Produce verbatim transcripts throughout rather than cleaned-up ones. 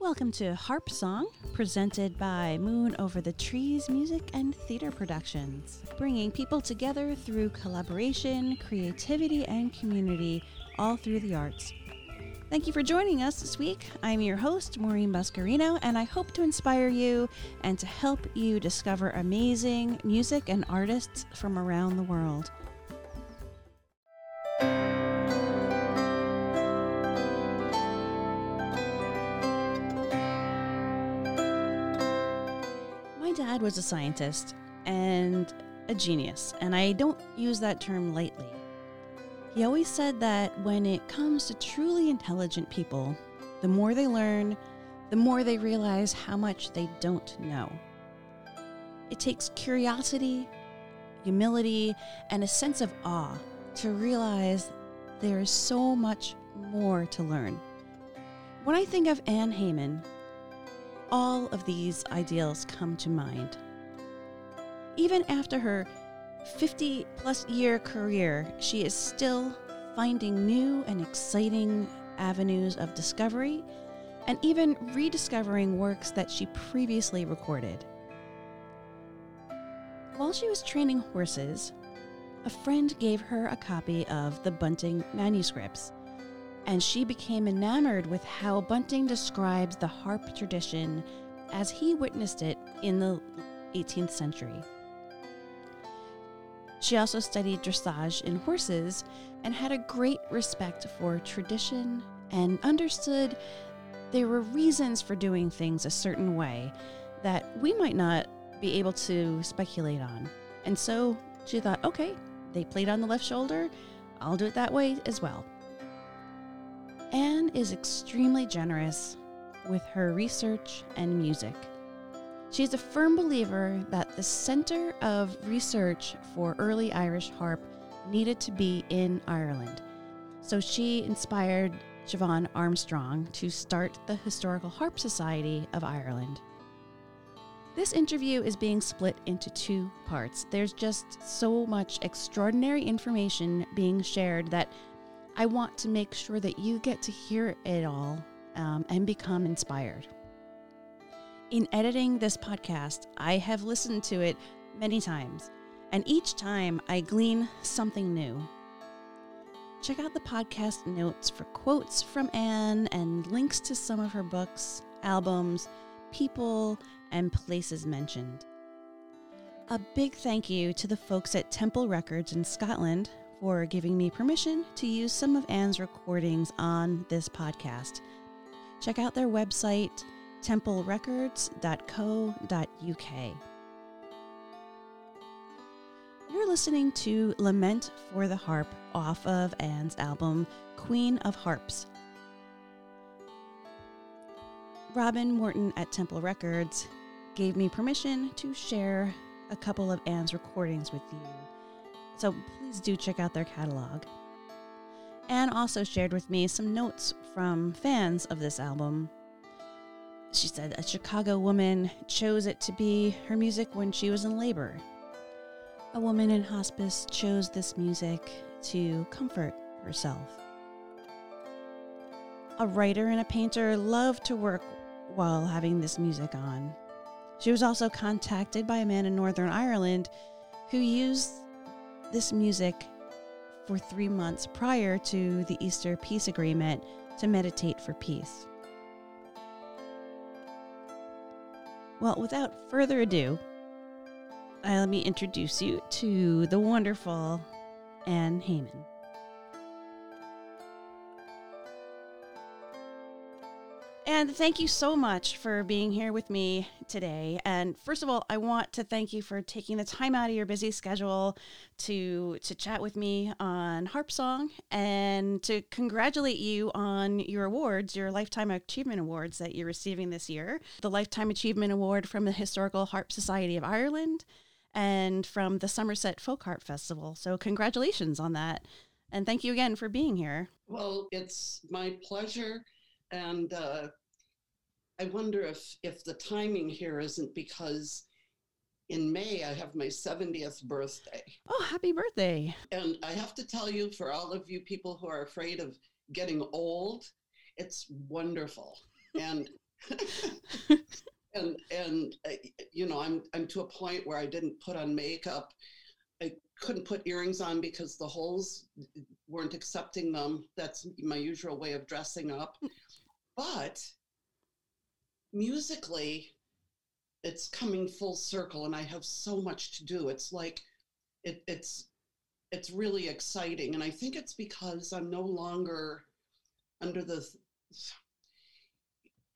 Welcome to Harp Song, presented by Moon Over the Trees Music and Theater Productions, bringing people together through collaboration, creativity, and community, all through the arts. Thank you for joining us this week. I'm your host, Maureen Buscarino, and I hope to inspire you and to help you discover amazing music and artists from around the world. Was a scientist and a genius, and I don't use that term lightly. He always said that when it comes to truly intelligent people, the more they learn, the more they realize how much they don't know. It takes curiosity, humility, and a sense of awe to realize there is so much more to learn. When I think of Anne Heyman, all of these ideals come to mind. Even after her fifty-plus year career, she is still finding new and exciting avenues of discovery and even rediscovering works that she previously recorded. While she was training horses, a friend gave her a copy of the Bunting manuscripts, and she became enamored with how Bunting describes the harp tradition as he witnessed it in the eighteenth century. She also studied dressage in horses and had a great respect for tradition and understood there were reasons for doing things a certain way that we might not be able to speculate on. And so she thought, okay, they played on the left shoulder, I'll do it that way as well. Anne is extremely generous with her research and music. She is a firm believer that the center of research for early Irish harp needed to be in Ireland. So she inspired Siobhan Armstrong to start the Historical Harp Society of Ireland. This interview is being split into two parts. There's just so much extraordinary information being shared that I want to make sure that you get to hear it all um, and become inspired. In editing this podcast, I have listened to it many times, and each time I glean something new. Check out the podcast notes for quotes from Anne and links to some of her books, albums, people, and places mentioned. A big thank you to the folks at Temple Records in Scotland for giving me permission to use some of Anne's recordings on this podcast. Check out their website, temple records dot co dot u k. You're listening to Lament for the Harp off of Anne's album, Queen of Harps. Robin Morton at Temple Records gave me permission to share a couple of Anne's recordings with you. So please do check out their catalog. Anne also shared with me some notes from fans of this album. She said a Chicago woman chose it to be her music when she was in labor. A woman in hospice chose this music to comfort herself. A writer and a painter loved to work while having this music on. She was also contacted by a man in Northern Ireland who used this music for three months prior to the Easter Peace Agreement to meditate for peace. Well, without further ado, uh, let me introduce you to the wonderful Anne Heyman. And thank you so much for being here with me today. And first of all, I want to thank you for taking the time out of your busy schedule to to chat with me on Harp Song and to congratulate you on your awards, your Lifetime Achievement Awards that you're receiving this year. The Lifetime Achievement Award from the Historical Harp Society of Ireland and from the Somerset Folk Harp Festival. So congratulations on that. And thank you again for being here. Well, it's my pleasure. And uh, I wonder if, if the timing here isn't because in May I have my seventieth birthday. Oh, happy birthday. And I have to tell you, for all of you people who are afraid of getting old, it's wonderful. And and and uh, you know, I'm I'm to a point where I didn't put on makeup. I couldn't put earrings on because the holes weren't accepting them. That's my usual way of dressing up. But musically, it's coming full circle, and I have so much to do. It's like it, it's it's really exciting, and I think it's because I'm no longer under the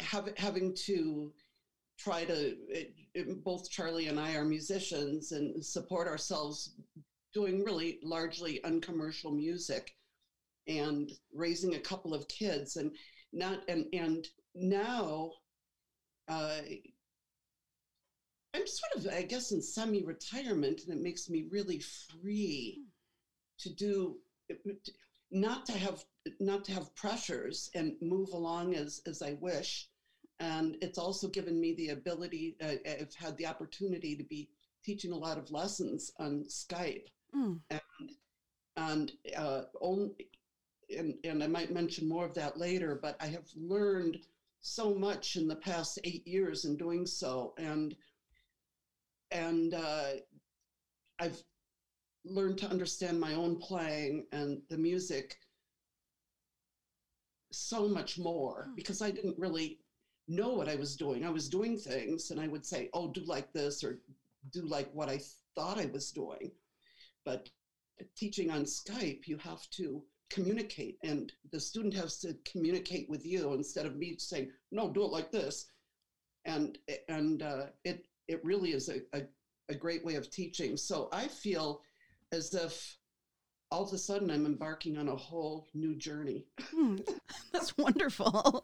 have, having to try to. It, it, both Charlie and I are musicians and support ourselves doing really largely uncommercial music and raising a couple of kids, and not and and now. Uh, I'm sort of, I guess, in semi-retirement, and it makes me really free to do, not to have, not to have pressures and move along as, as I wish. And it's also given me the ability, uh, I've had the opportunity to be teaching a lot of lessons on Skype. Mm. And and, uh, only, and and I might mention more of that later, but I have learned so much in the past eight years in doing so. And And uh, I've learned to understand my own playing and the music so much more, because I didn't really know what I was doing. I was doing things and I would say, oh, do like this or do like what I thought I was doing. But teaching on Skype, you have to communicate, and the student has to communicate with you instead of me saying, no, do it like this. And, and uh, it, It really is a, a, a great way of teaching. So I feel as if all of a sudden I'm embarking on a whole new journey. Hmm, that's wonderful.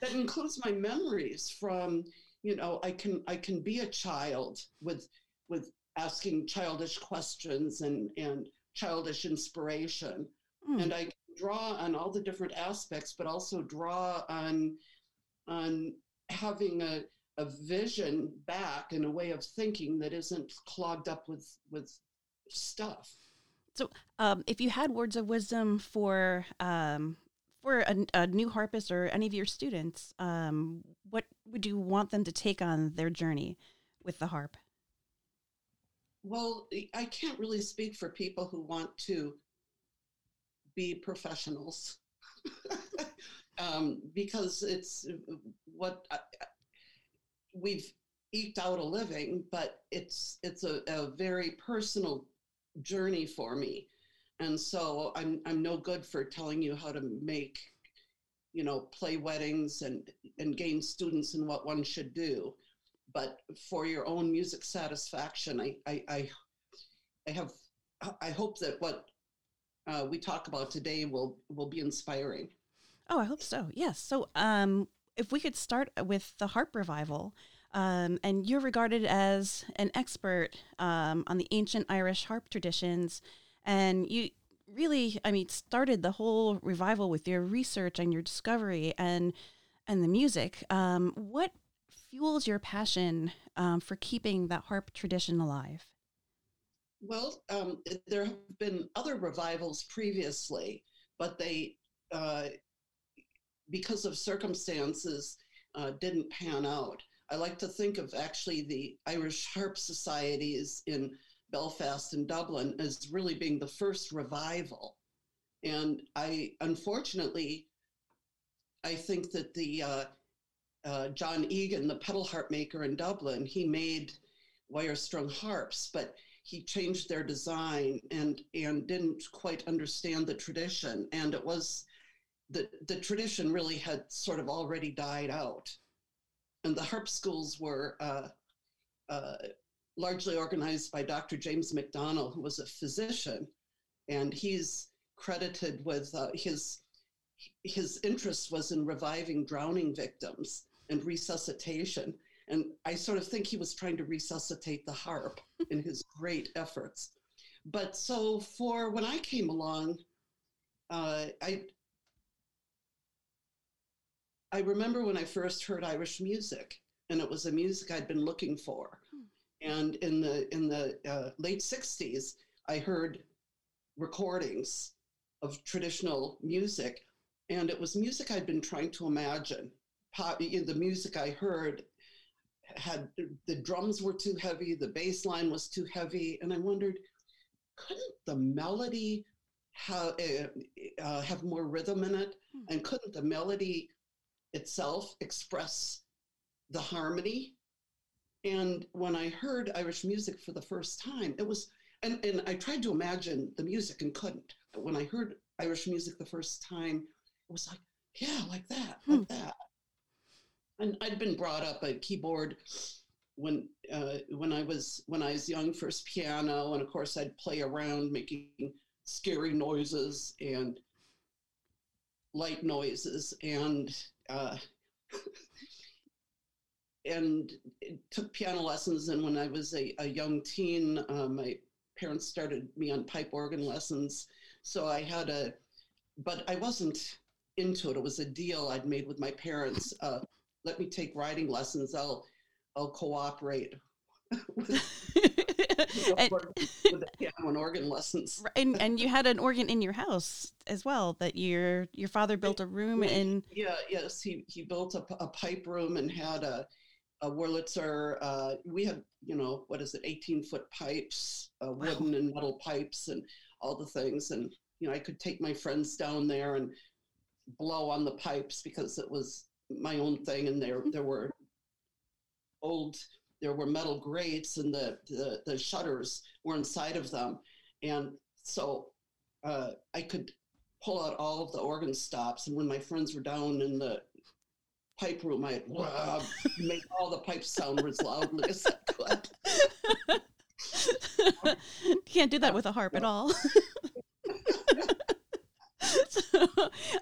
That includes my memories from, you know, I can I can be a child with with asking childish questions and, and childish inspiration. Hmm. And I can draw on all the different aspects, but also draw on on having a a vision back and a way of thinking that isn't clogged up with, with stuff. So um, if you had words of wisdom for um, for a, a new harpist or any of your students, um, what would you want them to take on their journey with the harp? Well, I can't really speak for people who want to be professionals um, because it's what... I, we've eked out a living, but it's it's a, a very personal journey for me. And so I'm I'm no good for telling you how to make, you know, play weddings and, and gain students in what one should do. But for your own music satisfaction, I I I, I have I hope that what uh, we talk about today will, will be inspiring. Oh, I hope so. Yes. So um if we could start with the harp revival, um, and you're regarded as an expert um, on the ancient Irish harp traditions, and you really, I mean, started the whole revival with your research and your discovery and and the music. Um, what fuels your passion um, for keeping that harp tradition alive? Well, um, there have been other revivals previously, but they... Uh, because of circumstances, uh, didn't pan out. I like to think of actually the Irish harp societies in Belfast and Dublin as really being the first revival. And I, unfortunately, I think that the uh, uh, John Egan, the pedal harp maker in Dublin, he made wire-strung harps, but he changed their design and, and didn't quite understand the tradition. And it was The, the tradition really had sort of already died out. And the harp schools were uh, uh, largely organized by Doctor James McDonough, who was a physician. And he's credited with uh, his, his interest was in reviving drowning victims and resuscitation. And I sort of think he was trying to resuscitate the harp in his great efforts. But so for when I came along, uh, I, I remember when I first heard Irish music, and it was the music I'd been looking for. Hmm. And in the in the uh, late sixties, I heard recordings of traditional music, and it was music I'd been trying to imagine. the music I heard had, the drums were too heavy, the bass line was too heavy, and I wondered, couldn't the melody have, uh, uh, have more rhythm in it? Mm. And couldn't the melody itself express the harmony? And when I heard Irish music for the first time, it was, and, and I tried to imagine the music and couldn't, but when I heard Irish music the first time, it was like, yeah, like that, hmm. like that. And I'd been brought up a keyboard when uh, when I was when I was young, first piano, and of course I'd play around making scary noises and light noises, and uh, and took piano lessons. And when I was a, a young teen, uh, my parents started me on pipe organ lessons. So I had a, but I wasn't into it. It was a deal I'd made with my parents. Uh, let me take writing lessons. I'll, I'll cooperate with, you know, and, with the piano and organ lessons. And and you had an organ in your house as well. That your your father built a room in. Yeah, yes, he he built a, a pipe room and had a a Wurlitzer. Uh, we had, you know, what is it, eighteen foot pipes, uh, wooden wow. and metal pipes, and all the things. And you know, I could take my friends down there and blow on the pipes because it was my own thing, and there there were old there were metal grates, and the the, the shutters were inside of them, and so uh, I could pull out all of the organ stops, and when my friends were down in the pipe room, I'd uh, make all the pipe sound as loudly as I could. You can't do that with a harp at all. So,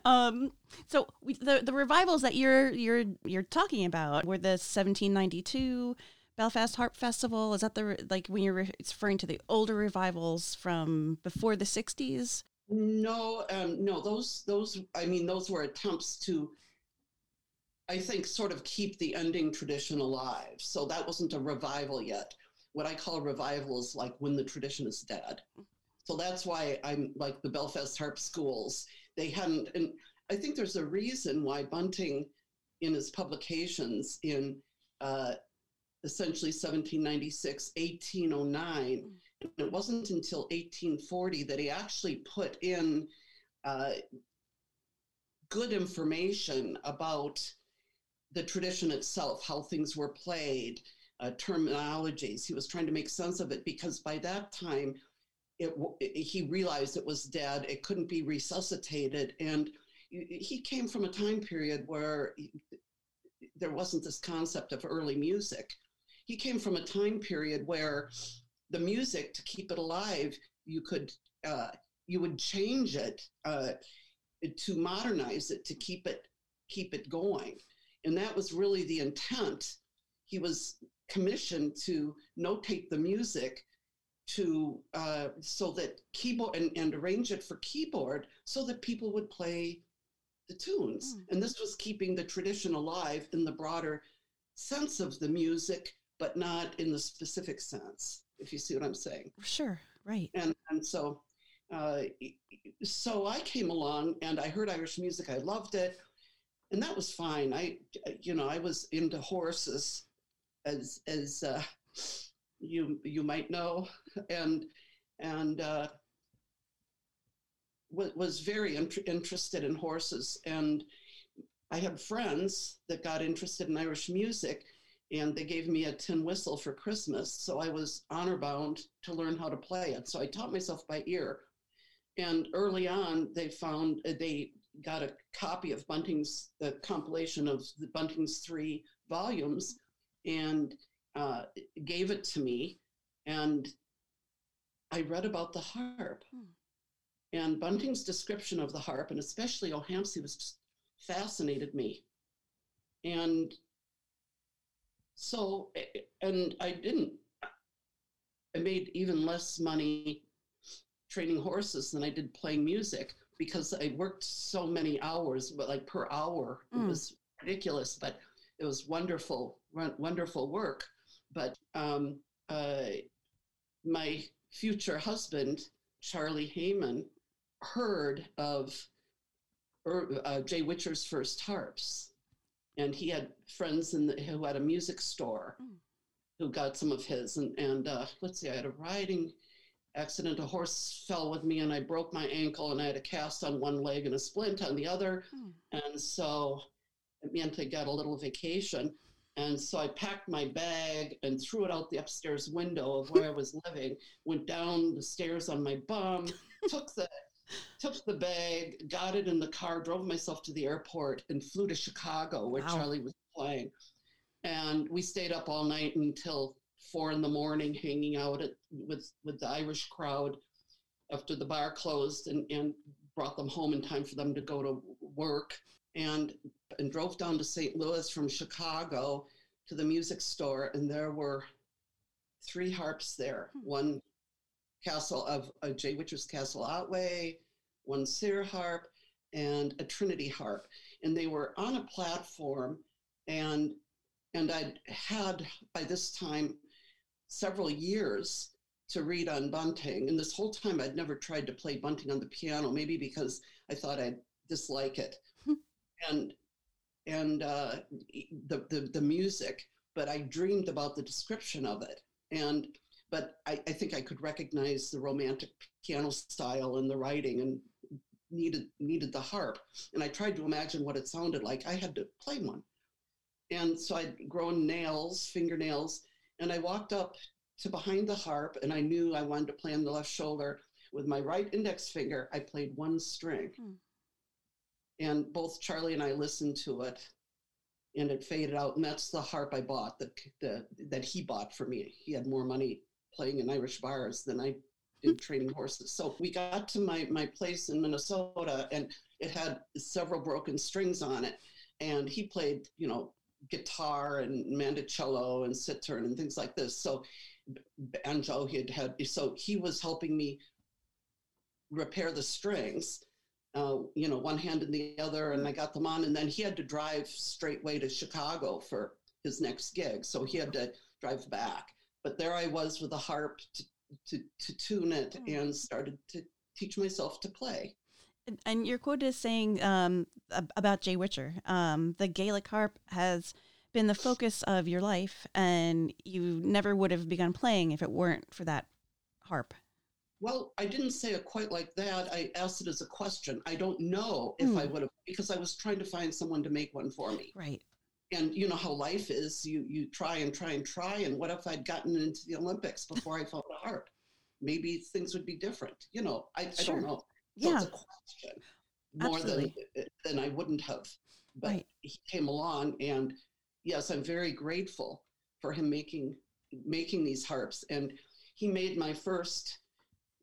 um, so we, the the revivals that you're you're you're talking about were the seventeen ninety-two Belfast Harp Festival. Is that the like when you're referring to the older revivals from before the sixties? No, um, no, those those I mean those were attempts to, I think, sort of keep the ending tradition alive. So that wasn't a revival yet. What I call a revival is like when the tradition is dead. So that's why I'm like the Belfast Harp Schools. They hadn't, and I think there's a reason why Bunting, in his publications in uh, essentially seventeen ninety-six, eighteen oh nine, and it wasn't until eighteen forty that he actually put in uh, good information about the tradition itself, how things were played, uh, terminologies. He was trying to make sense of it because by that time, It, it, he realized it was dead. It couldn't be resuscitated. And he came from a time period where he, there wasn't this concept of early music. He came from a time period where the music, to keep it alive, you could, uh, you would change it uh, to modernize it, to keep it, keep it going. And that was really the intent. He was commissioned to notate the music to uh, so that keyboard and, and arrange it for keyboard so that people would play the tunes. Mm. And this was keeping the tradition alive in the broader sense of the music, but not in the specific sense, if you see what I'm saying. Sure, right. And and so, uh, so I came along and I heard Irish music. I loved it. And that was fine. I, you know, I was into horses as, as, uh, you you might know, and and uh, w- was very in- interested in horses. And I had friends that got interested in Irish music, and they gave me a tin whistle for Christmas. So I was honor bound to learn how to play it. So I taught myself by ear. And early on, they found uh, they got a copy of Bunting's uh, compilation of the Bunting's three volumes, and Uh, gave it to me, and I read about the harp. Hmm. And Bunting's description of the harp, and especially O'Hampsey, was just fascinated me. And so, and I didn't, I made even less money training horses than I did playing music because I worked so many hours, but like per hour, hmm. it was ridiculous, but it was wonderful, wonderful work. But um, uh, my future husband, Charlie Heyman, heard of uh, Jay Witcher's first harps. and he had friends in the, who had a music store mm. who got some of his. And, and uh, let's see, I had a riding accident. A horse fell with me and I broke my ankle, and I had a cast on one leg and a splint on the other. Mm. And so it meant I got a little vacation. And so I packed my bag and threw it out the upstairs window of where I was living, went down the stairs on my bum, took the took the bag, got it in the car, drove myself to the airport, and flew to Chicago where wow. Charlie was playing. And we stayed up all night until four in the morning, hanging out at, with, with the Irish crowd after the bar closed, and, and brought them home in time for them to go to work. And and drove down to Saint Louis from Chicago to the music store, and there were three harps there. Hmm. One Castle of uh, Jay Witcher's Castle Otway, one Seer harp, and a Trinity harp. And they were on a platform, and and I'd had by this time several years to read on Bunting. And this whole time I'd never tried to play Bunting on the piano, maybe because I thought I'd dislike it. And and uh, the, the the music, but I dreamed about the description of it. And but I, I think I could recognize the romantic piano style in the writing, and needed needed the harp. And I tried to imagine what it sounded like. I had to play one, and so I'd grown nails, fingernails, and I walked up to behind the harp, and I knew I wanted to play on the left shoulder with my right index finger. I played one string. Hmm. And both Charlie and I listened to it, and it faded out. And that's the harp I bought, that the, that he bought for me. He had more money playing in Irish bars than I did training horses. So we got to my, my place in Minnesota, and it had several broken strings on it. And he played, you know, guitar and mandocello and cittern and things like this. So banjo he had had. So he was helping me repair the strings. Uh, you know, one hand in the other, and I got them on. And then he had to drive straightway to Chicago for his next gig. So he had to drive back. But there I was with a harp to, to, to tune it mm. and started to teach myself to play. And, and your quote is saying um, about Jay Witcher, um, the Gaelic harp has been the focus of your life, and you never would have begun playing if it weren't for that harp. Well, I didn't say it quite like that. I asked it as a question. I don't know if mm. I would have, because I was trying to find someone to make one for me. Right. And you know how life is. You you try and try and try. And what if I'd gotten into the Olympics before I found a harp? Maybe things would be different. You know, I, sure. I don't know. So yeah. It's a question more than, than I wouldn't have. But right. he came along, and yes, I'm very grateful for him making making these harps. And he made my first...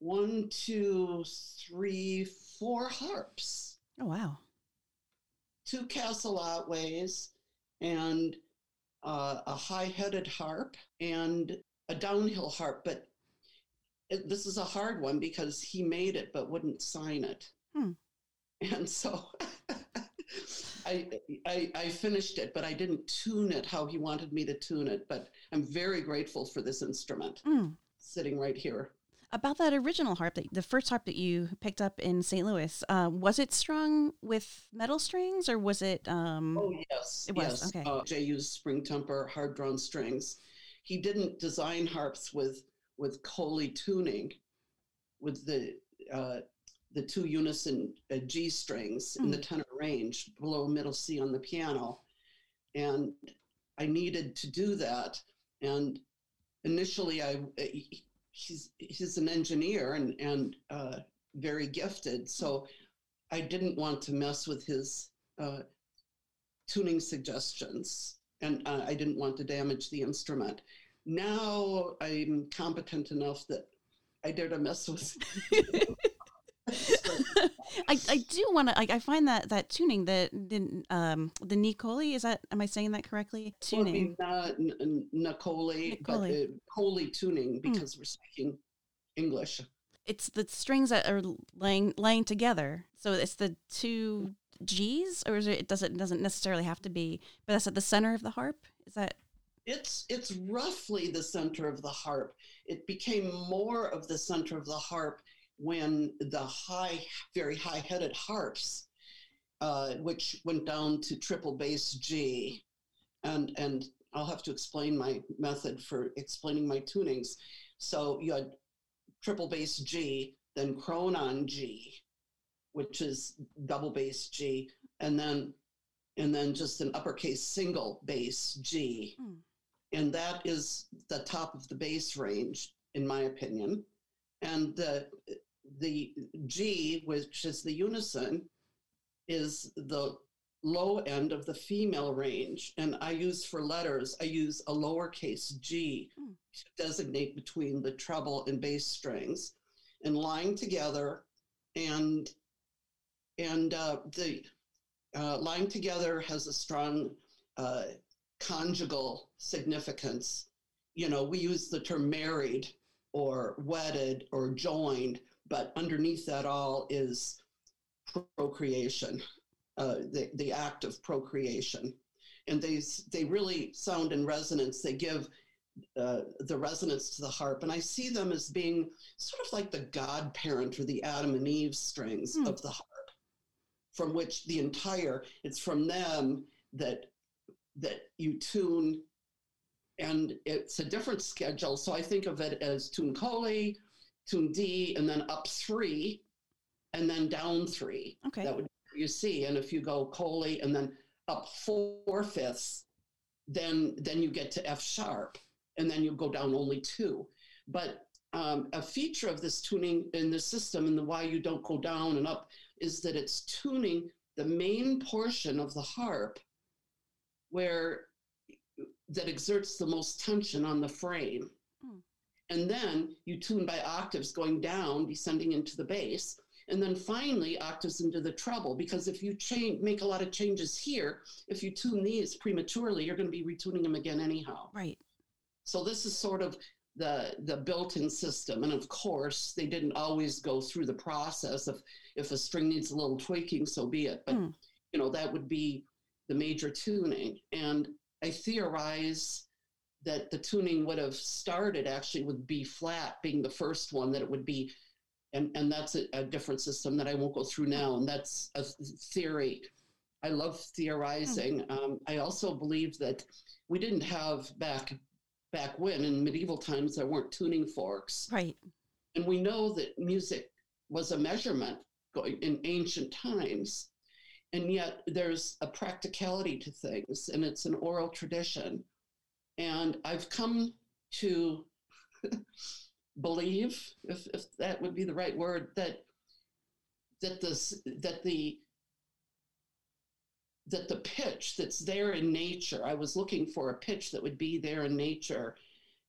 One, two, three, four harps. Oh, wow. Two Castle Otways, and uh, a high-headed harp, and a downhill harp. But it, this is a hard one because he made it but wouldn't sign it. Hmm. And so I, I I finished it, but I didn't tune it how he wanted me to tune it. But I'm very grateful for this instrument mm. sitting right here. About that original harp, that, the first harp that you picked up in Saint Louis, uh, was it strung with metal strings, or was it? Um, oh yes, it was. Yes. Okay. Uh, Jay used spring temper, hard drawn strings. He didn't design harps with with Coley tuning, with the uh, the two unison uh, G strings mm. in the tenor range below middle C on the piano, and I needed to do that. And initially, I. I He's he's an engineer and and uh, very gifted, so I didn't want to mess with his uh, tuning suggestions, and uh, I didn't want to damage the instrument. Now I'm competent enough that I dare to mess with. I, I do want to. I, I find that that tuning the the um the Nicoli, is that, am I saying that correctly? Tuning well, not n- Nicoli, but the Coley tuning, because mm. we're speaking English. It's the strings that are laying laying together. So it's the two G's, or is it? It doesn't doesn't necessarily have to be. But that's at the center of the harp. Is that? It's it's roughly the center of the harp. It became more of the center of the harp when the high, very high-headed harps uh, which went down to triple bass G. And and I'll have to explain my method for explaining my tunings. So you had triple bass G, then cronon G, which is double bass G, and then and then just an uppercase single bass G. Mm. And that is the top of the bass range, in my opinion. And the the G, which is the unison, is the low end of the female range. And I use for letters, I use a lowercase G mm. to designate between the treble and bass strings, and lying together, and and uh, the uh, lying together has a strong uh, conjugal significance. You know, we use the term married or wedded or joined, but underneath that all is procreation, uh, the, the act of procreation. And they they really sound in resonance. They give uh, the resonance to the harp. And I see them as being sort of like the godparent or the Adam and Eve strings hmm. of the harp, from which the entire, it's from them that that you tune. And it's a different schedule. So I think of it as tune Coley, tune D, and then up three, and then down three. Okay. That would be you see. And if you go Coley and then up four fifths, then then you get to F sharp, and then you go down only two. But um, a feature of this tuning in the system and the why you don't go down and up is that it's tuning the main portion of the harp where that exerts the most tension on the frame. Mm. And then you tune by octaves going down, descending into the bass, and then finally octaves into the treble, because if you change, make a lot of changes here, if you tune these prematurely, you're going to be retuning them again anyhow. Right. So this is sort of the the built-in system. And of course, they didn't always go through the process of, if a string needs a little tweaking, so be it. But, mm. you know, that would be the major tuning. And I theorize that the tuning would have started actually with B flat being the first one that it would be, and, and that's a, a different system that I won't go through now, and that's a theory. I love theorizing. Mm-hmm. Um, I also believe that we didn't have back back when, in medieval times, there weren't tuning forks. Right. And we know that music was a measurement going in ancient times. And yet there's a practicality to things, and it's an oral tradition. And I've come to believe, if, if that would be the right word, that that this that the that the pitch that's there in nature, I was looking for a pitch that would be there in nature,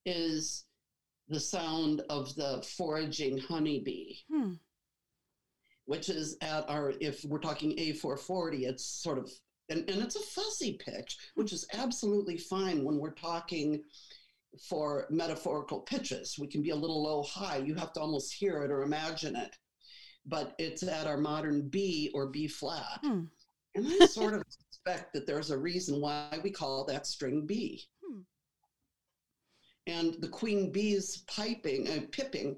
is the sound of the foraging honeybee. Hmm. Which is at our, if we're talking A four forty, it's sort of, and, and it's a fuzzy pitch, which is absolutely fine when we're talking for metaphorical pitches. We can be a little low high. You have to almost hear it or imagine it. But it's at our modern B or B flat. Hmm. And I sort of suspect that there's a reason why we call that string B. Hmm. And the Queen Bee's piping and uh, pipping,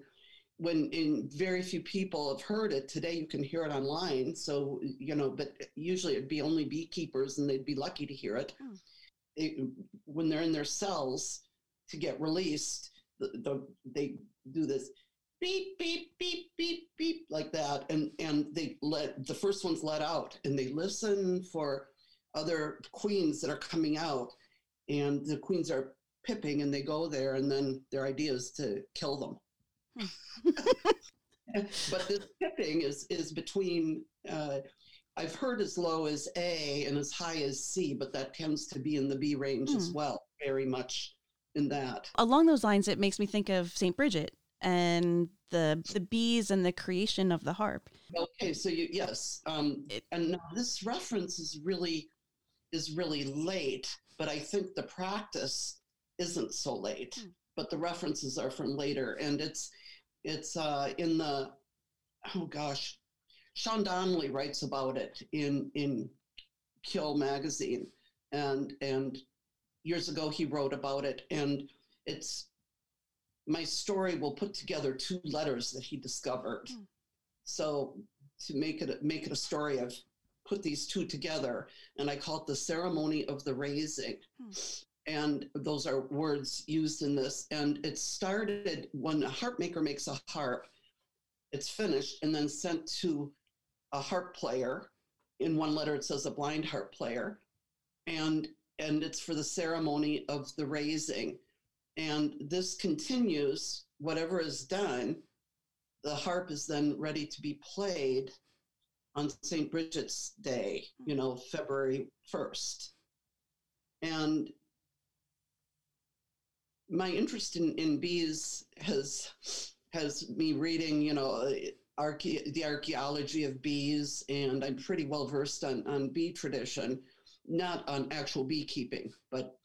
when in very few people have heard it today, you can hear it online. So, you know, but usually it'd be only beekeepers and they'd be lucky to hear it. Oh. It when they're in their cells to get released, the, the, they do this beep, beep, beep, beep, beep like that. And, and they let the first ones let out and they listen for other queens that are coming out, and the queens are pipping and they go there, and then their idea is to kill them. But this pipping is is between uh, I've heard as low as A and as high as C, but that tends to be in the B range mm. as well, very much in that. Along those lines, it makes me think of Saint Bridget and the the bees and the creation of the harp. Okay, so you, yes, um, it, and now this reference is really is really late, but I think the practice isn't so late. Mm. But the references are from later, and it's it's uh, in the oh gosh, Sean Donnelly writes about it in in Kill magazine, and and years ago he wrote about it, and it's my story will put together two letters that he discovered, mm. so to make it make it a story I've put these two together, and I call it the ceremony of the raising. Hmm. And those are words used in this. And it started when a harp maker makes a harp, it's finished and then sent to a harp player. In one letter, it says a blind harp player. And and it's for the ceremony of the raising. And this continues, whatever is done, the harp is then ready to be played on Saint Bridget's Day, you know, February first. And my interest in, in bees has has me reading, you know, archae- the archaeology of bees, and I'm pretty well versed on, on bee tradition, not on actual beekeeping, but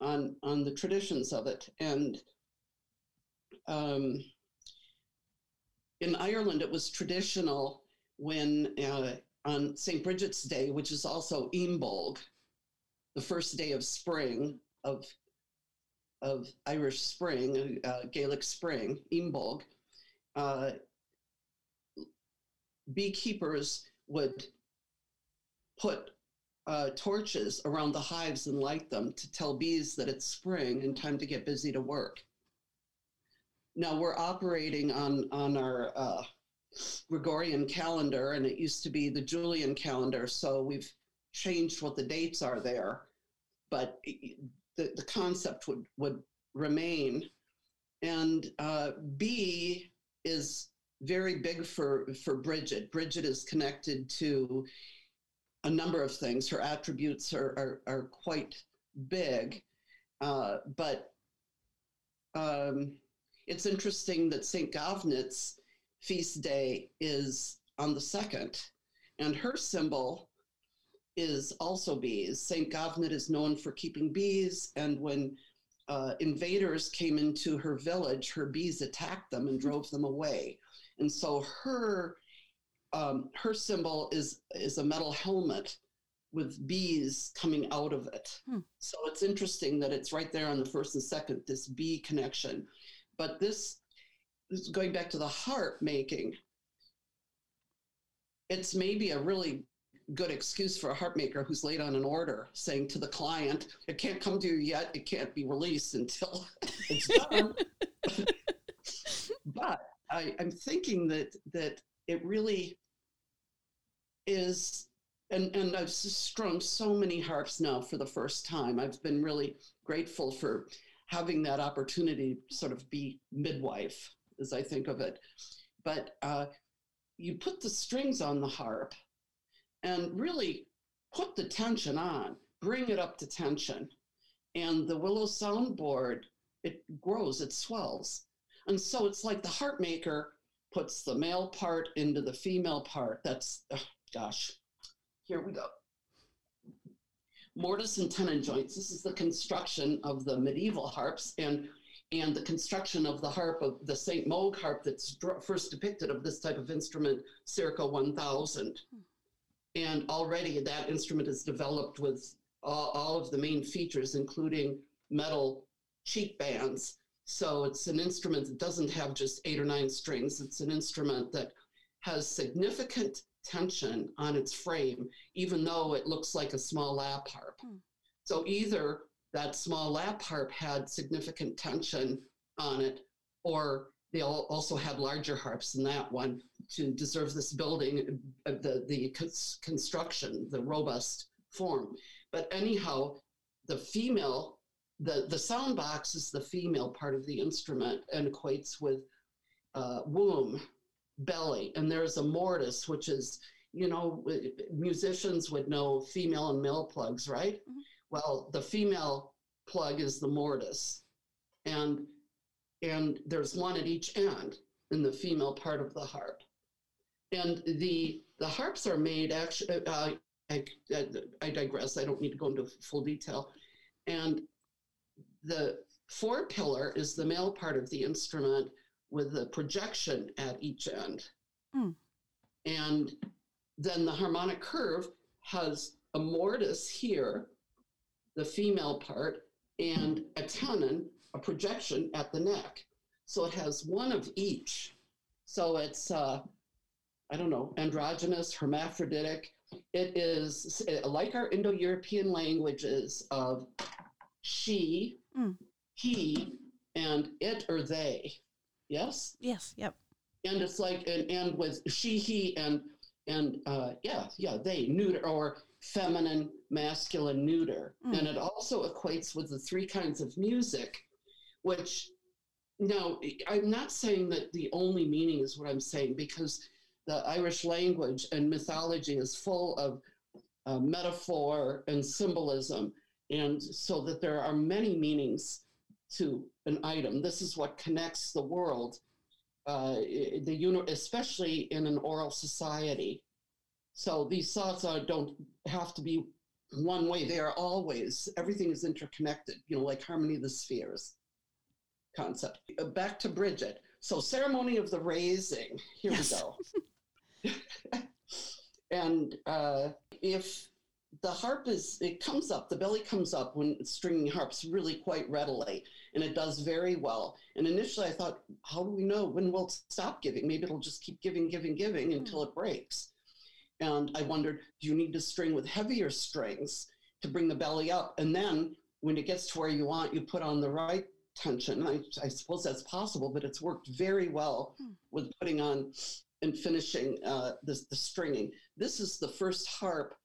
on on the traditions of it. And um, in Ireland, it was traditional when uh, on Saint Bridget's Day, which is also Imbolg, the first day of spring, of of Irish spring, uh, Gaelic spring, Imbolg, uh, beekeepers would put uh, torches around the hives and light them to tell bees that it's spring and time to get busy to work. Now we're operating on, on our uh, Gregorian calendar, and it used to be the Julian calendar, so we've changed what the dates are there, but it, The, the concept would, would remain. And uh, B is very big for, for Bridget. Bridget is connected to a number of things. Her attributes are, are, are quite big, uh, but um, it's interesting that Saint Govnit's feast day is on the second, and her symbol is also bees. Saint Govnet is known for keeping bees, and when uh, invaders came into her village, her bees attacked them and drove them away. And so her um, her symbol is is a metal helmet with bees coming out of it. Hmm. So it's interesting that it's right there on the first and second, this bee connection. But this, this going back to the harp making, it's maybe a really good excuse for a harp maker who's late on an order, saying to the client, it can't come to you yet, it can't be released until it's done. But I, I'm thinking that that it really is, and, and I've strung so many harps now for the first time. I've been really grateful for having that opportunity to sort of be midwife, as I think of it. But uh, you put the strings on the harp, and really put the tension on, bring it up to tension. And the willow soundboard, it grows, it swells. And so it's like the harp maker puts the male part into the female part. That's, oh, gosh, here we go. Mortise and tenon joints. This is the construction of the medieval harps, and and the construction of the harp, of the Saint Moog harp that's first depicted of this type of instrument, circa one thousand. Hmm. And already that instrument is developed with all, all of the main features, including metal cheek bands. So it's an instrument that doesn't have just eight or nine strings. It's an instrument that has significant tension on its frame, even though it looks like a small lap harp. Hmm. So either that small lap harp had significant tension on it, or they all also had larger harps than that one to deserve this building, the, the construction, the robust form. But anyhow, the female, the, the sound box is the female part of the instrument and equates with uh, womb, belly. And there's a mortise, which is, you know, musicians would know female and male plugs, right? Mm-hmm. Well, the female plug is the mortise. And and there's one at each end in the female part of the harp. And the the harps are made, actually, uh, I, I, I digress, I don't need to go into full detail. And the fore pillar is the male part of the instrument with the projection at each end. Mm. And then the harmonic curve has a mortise here, the female part, and a tenon, a projection at the neck. So it has one of each. So it's, uh, I don't know, androgynous, hermaphroditic, It is like our Indo-European languages of she, mm. he, and it or they. Yes? Yes, yep. And it's like, and, and with she, he, and, and uh, yeah, yeah, they, neuter, or feminine, masculine, neuter. Mm. And it also equates with the three kinds of music, which, now, I'm not saying that the only meaning is what I'm saying, because the Irish language and mythology is full of uh, metaphor and symbolism, and so that there are many meanings to an item. This is what connects the world, uh, the uni- especially in an oral society. So these thoughts are, don't have to be one way. They are always, everything is interconnected, you know, like harmony of the spheres concept. Uh, back to Bridget. So ceremony of the raising, here yes. we go. And uh, if the harp is, it comes up, the belly comes up when stringing harps really quite readily, and it does very well. And initially I thought, how do we know when we'll stop giving? Maybe it'll just keep giving, giving, giving mm-hmm. until it breaks. And I wondered, do you need to string with heavier strings to bring the belly up? And then when it gets to where you want, you put on the right tension. I, I suppose that's possible, but it's worked very well hmm. with putting on and finishing uh, this, the stringing. This is the first harp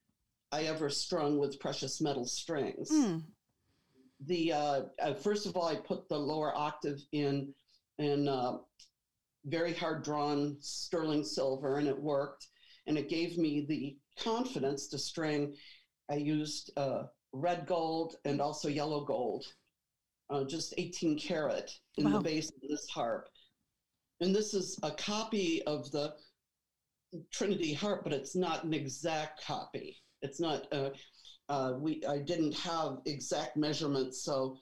I ever strung with precious metal strings. Hmm. The uh, uh, first of all, I put the lower octave in in uh, very hard drawn sterling silver, and it worked. And it gave me the confidence to string. I used uh, red gold and also yellow gold. Uh, just eighteen karat in wow. the base of this harp. And this is a copy of the Trinity harp, but it's not an exact copy. It's not, uh, uh, we. I didn't have exact measurements, so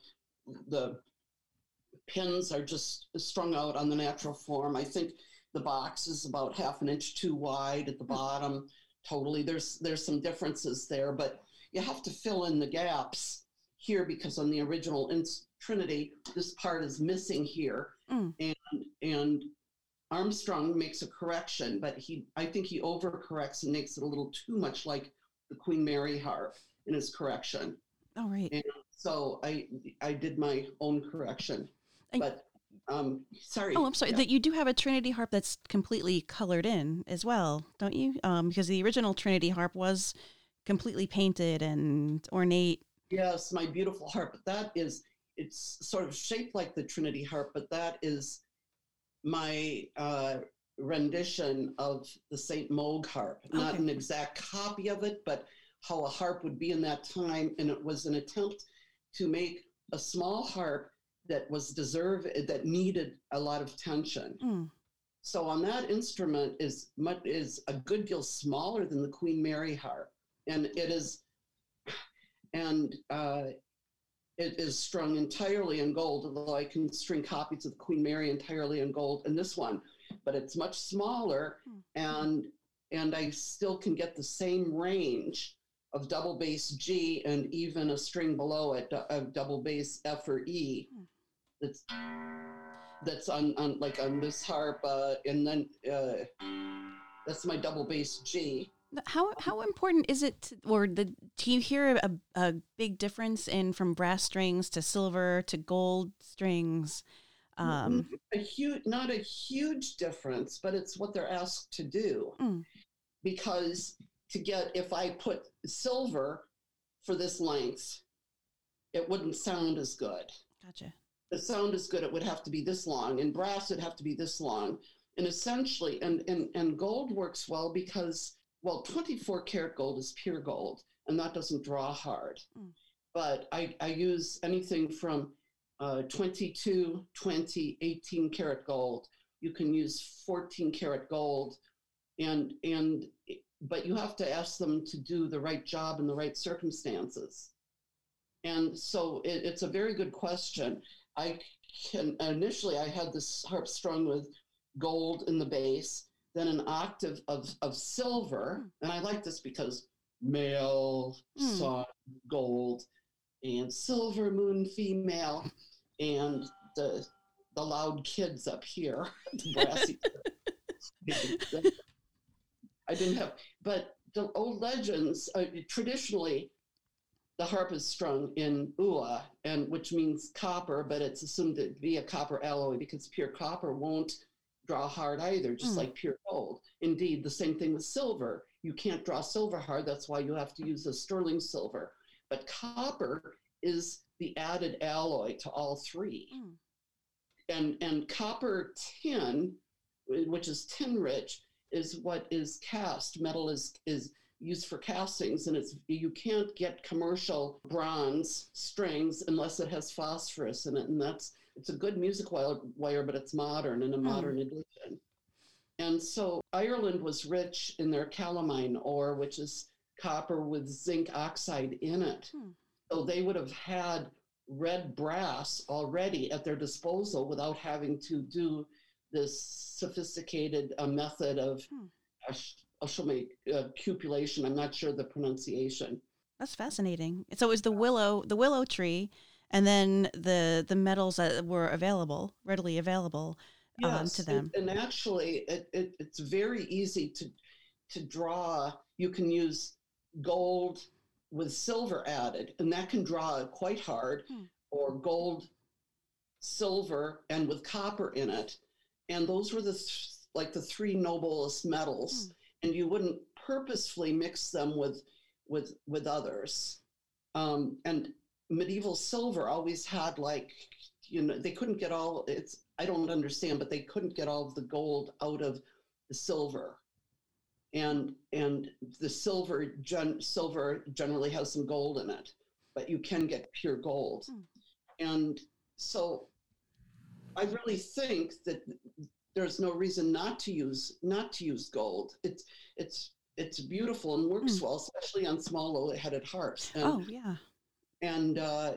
the pins are just strung out on the natural form. I think the box is about half an inch too wide at the bottom, totally. There's, there's some differences there, but you have to fill in the gaps here, because on the original in Trinity, this part is missing here, mm. and and Armstrong makes a correction, but he I think he overcorrects and makes it a little too much like the Queen Mary harp in his correction. All right. And so I I did my own correction, I, but um sorry. Oh, I'm sorry yeah. that you do have a Trinity harp that's completely colored in as well, don't you? Um, because the original Trinity harp was completely painted and ornate. Yes, my beautiful harp, but that is, it's sort of shaped like the Trinity harp, but that is my uh, rendition of the Saint Moog harp. Okay. Not an exact copy of it, but how a harp would be in that time. And it was an attempt to make a small harp that was deserved, that needed a lot of tension. Mm. So on that instrument is much, is a good deal smaller than the Queen Mary harp. And it is, And uh, it is strung entirely in gold, although I can string copies of the Queen Mary entirely in gold and this one, but it's much smaller, and and I still can get the same range of double bass G and even a string below it of double bass F or E. That's that's on, on like on this harp, uh, and then uh, that's my double bass G. How how important is it, to, or the, do you hear a, a big difference in from brass strings to silver to gold strings? Um, a huge, not a huge difference, but it's what they're asked to do. Mm. Because to get, if I put silver for this length, it wouldn't sound as good. Gotcha. The sound is good, it would have to be this long, and brass would have to be this long. And essentially, and and, and gold works well because, well, twenty-four karat gold is pure gold, and that doesn't draw hard. Mm. But I, I use anything from uh, twenty-two, twenty, eighteen karat gold. You can use fourteen karat gold, and and but you have to ask them to do the right job in the right circumstances. And so it, it's a very good question. I can initially I had this harp strung with gold in the base, then an octave of, of silver. And I like this because male, mm. sun, gold, and silver, moon, female, and the the loud kids up here. The brassy kids. I didn't have, but the old legends, uh, traditionally, the harp is strung in ua, and which means copper, but it's assumed to be a copper alloy because pure copper won't draw hard either, just mm. like pure gold. Indeed, the same thing with silver. You can't draw silver hard. That's why you have to use a sterling silver. But copper is the added alloy to all three. Mm. And and copper tin, which is tin rich, is what is cast. Metal is is used for castings, and it's you can't get commercial bronze strings unless it has phosphorus in it, and that's it's a good music wire, but it's modern and a modern mm. edition. And so Ireland was rich in their calamine ore, which is copper with zinc oxide in it. Mm. So they would have had red brass already at their disposal without having to do this sophisticated uh, method of hmm. acupulation. I'm not sure the pronunciation. That's fascinating. So it was the willow, the willow tree, and then the the metals that were available, readily available yes, um, to them. It, and actually, it, it it's very easy to to draw. You can use gold with silver added, and that can draw quite hard, hmm. or gold, silver, and with copper in it. And those were the th- like the three noblest metals, mm. and you wouldn't purposefully mix them with with with others. Um, and medieval silver always had like, you know, they couldn't get all. It's I don't understand, but they couldn't get all of the gold out of the silver, and and the silver gen- silver generally has some gold in it, but you can get pure gold, mm. and so. I really think that there's no reason not to use not to use gold. It's it's it's beautiful and works mm. well, especially on small low-headed harps. And, oh yeah, and uh,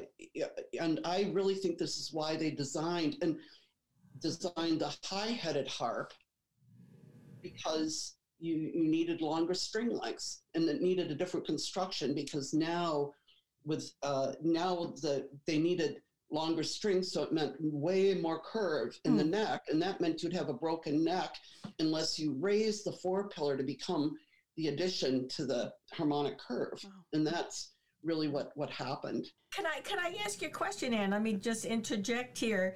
and I really think this is why they designed and designed the high-headed harp, because you you needed longer string lengths and it needed a different construction because now with uh, now the they needed. longer strings, so it meant way more curve in mm. the neck, and that meant you'd have a broken neck unless you raised the forepillar to become the addition to the harmonic curve. Wow. And that's really what, what happened. Can I can I ask you a question, Anne? Let me just interject here.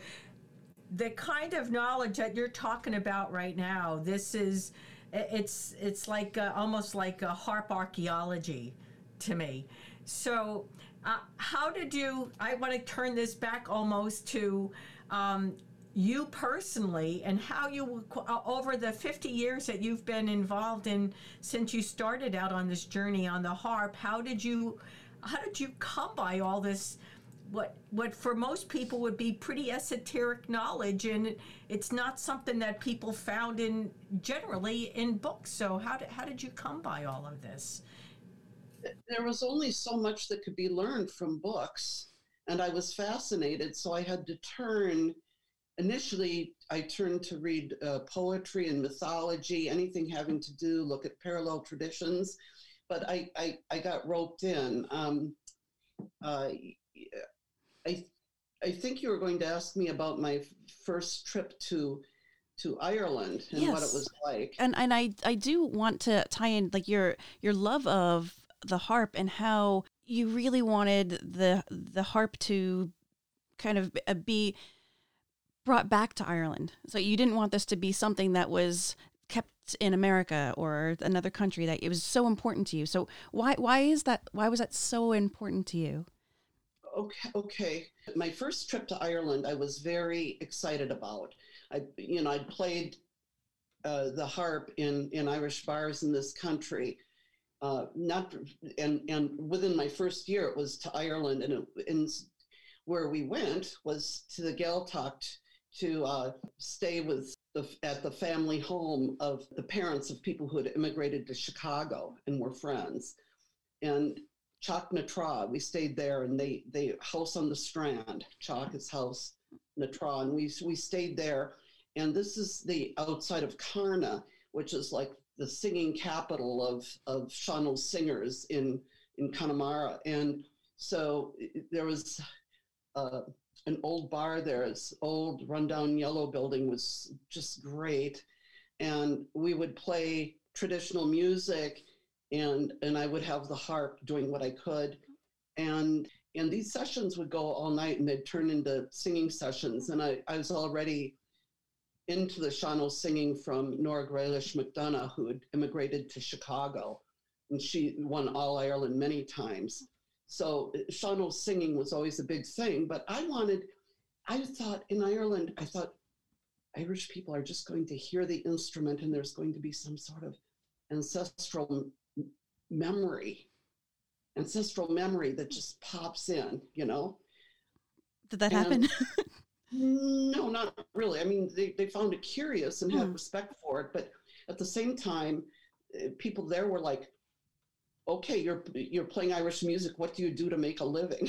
The kind of knowledge that you're talking about right now, this is it's it's like a, almost like a harp archaeology to me. So. Uh, how did you, I want to turn this back almost to um, you personally and how you, uh, over the fifty years that you've been involved in since you started out on this journey on the harp, how did you, how did you come by all this, what what for most people would be pretty esoteric knowledge, and it's not something that people found in, generally in books. So how did, how did you come by all of this? There was only so much that could be learned from books, and I was fascinated, so I had to turn, initially I turned to read uh, poetry and mythology, anything having to do, look at parallel traditions, but I, I, I got roped in. Um, uh, I I think you were going to ask me about my first trip to to Ireland and yes. what it was like. And and I, I do want to tie in like your your love of the harp and how you really wanted the the harp to kind of be brought back to Ireland. So you didn't want this to be something that was kept in America or another country, that it was so important to you. So why why is that why was that so important to you? Okay, okay. My first trip to Ireland, I was very excited about. I you know, I'd played uh, the harp in in Irish bars in this country. Uh, not and and within my first year, it was to Ireland, and it, and where we went was to the Gaeltacht to uh, stay with the, at the family home of the parents of people who had immigrated to Chicago and were friends. And Chach na Tra, we stayed there, and they they house on the Strand. Chach is house na Tra, and we we stayed there. And this is the outside of Carna, which is like the singing capital of, of Seanó singers in, in Connemara. And so there was uh, an old bar there, this old rundown yellow building was just great. And we would play traditional music and and I would have the harp doing what I could. And and these sessions would go all night, and they'd turn into singing sessions. And I, I was already into the Shano singing from Nora Greilish McDonough, who had immigrated to Chicago, and she won All-Ireland many times. So Shano singing was always a big thing, but I wanted, I thought in Ireland, I thought Irish people are just going to hear the instrument and there's going to be some sort of ancestral memory, ancestral memory that just pops in, you know? Did that and happen? No, not really. I mean, they, they found it curious and had hmm. respect for it, but at the same time, people there were like, okay, you're you're playing Irish music. What do you do to make a living?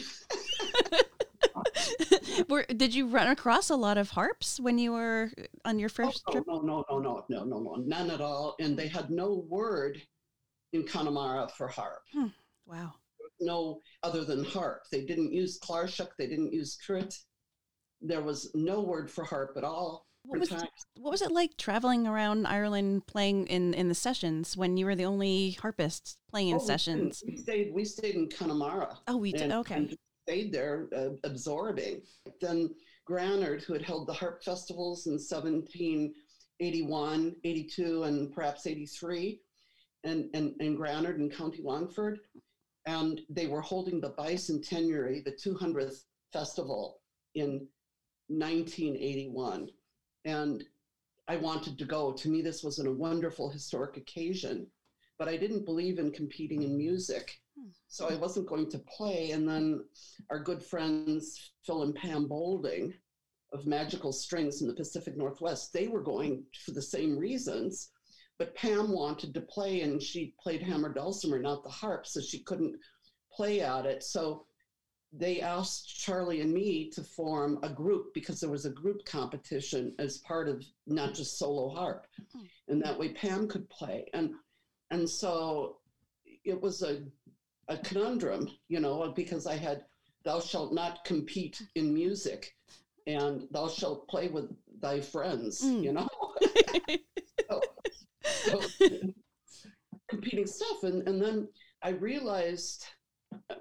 Were, did you run across a lot of harps when you were on your first oh, no, trip? No, no, no, no, no, no, no, none at all. And they had no word in Connemara for harp. Hmm. Wow. No, other than harp. They didn't use Clarshuk. They didn't use trit. There was no word for harp at all. What was, what was it like traveling around Ireland playing in, in the sessions when you were the only harpist playing in oh, sessions? We stayed, we stayed in Connemara. Oh, we did. And, okay. And stayed there uh, absorbing. Then Granard, who had held the harp festivals in seventeen eighty-one, eighty-two, and perhaps eighty-three, and, and, and Granard in County Longford, and they were holding the bicentenary, the two hundredth festival in nineteen eighty-one. And I wanted to go. To me, this was a wonderful historic occasion, but I didn't believe in competing in music. So I wasn't going to play. And then our good friends, Phil and Pam Bolding of Magical Strings in the Pacific Northwest, they were going for the same reasons, but Pam wanted to play and she played hammered dulcimer, not the harp, so she couldn't play at it. So they asked Charlie and me to form a group because there was a group competition as part of not just solo harp. And that way Pam could play. And and so it was a a conundrum, you know, because I had thou shalt not compete in music and thou shalt play with thy friends, mm. you know. so, so competing stuff. And, and then I realized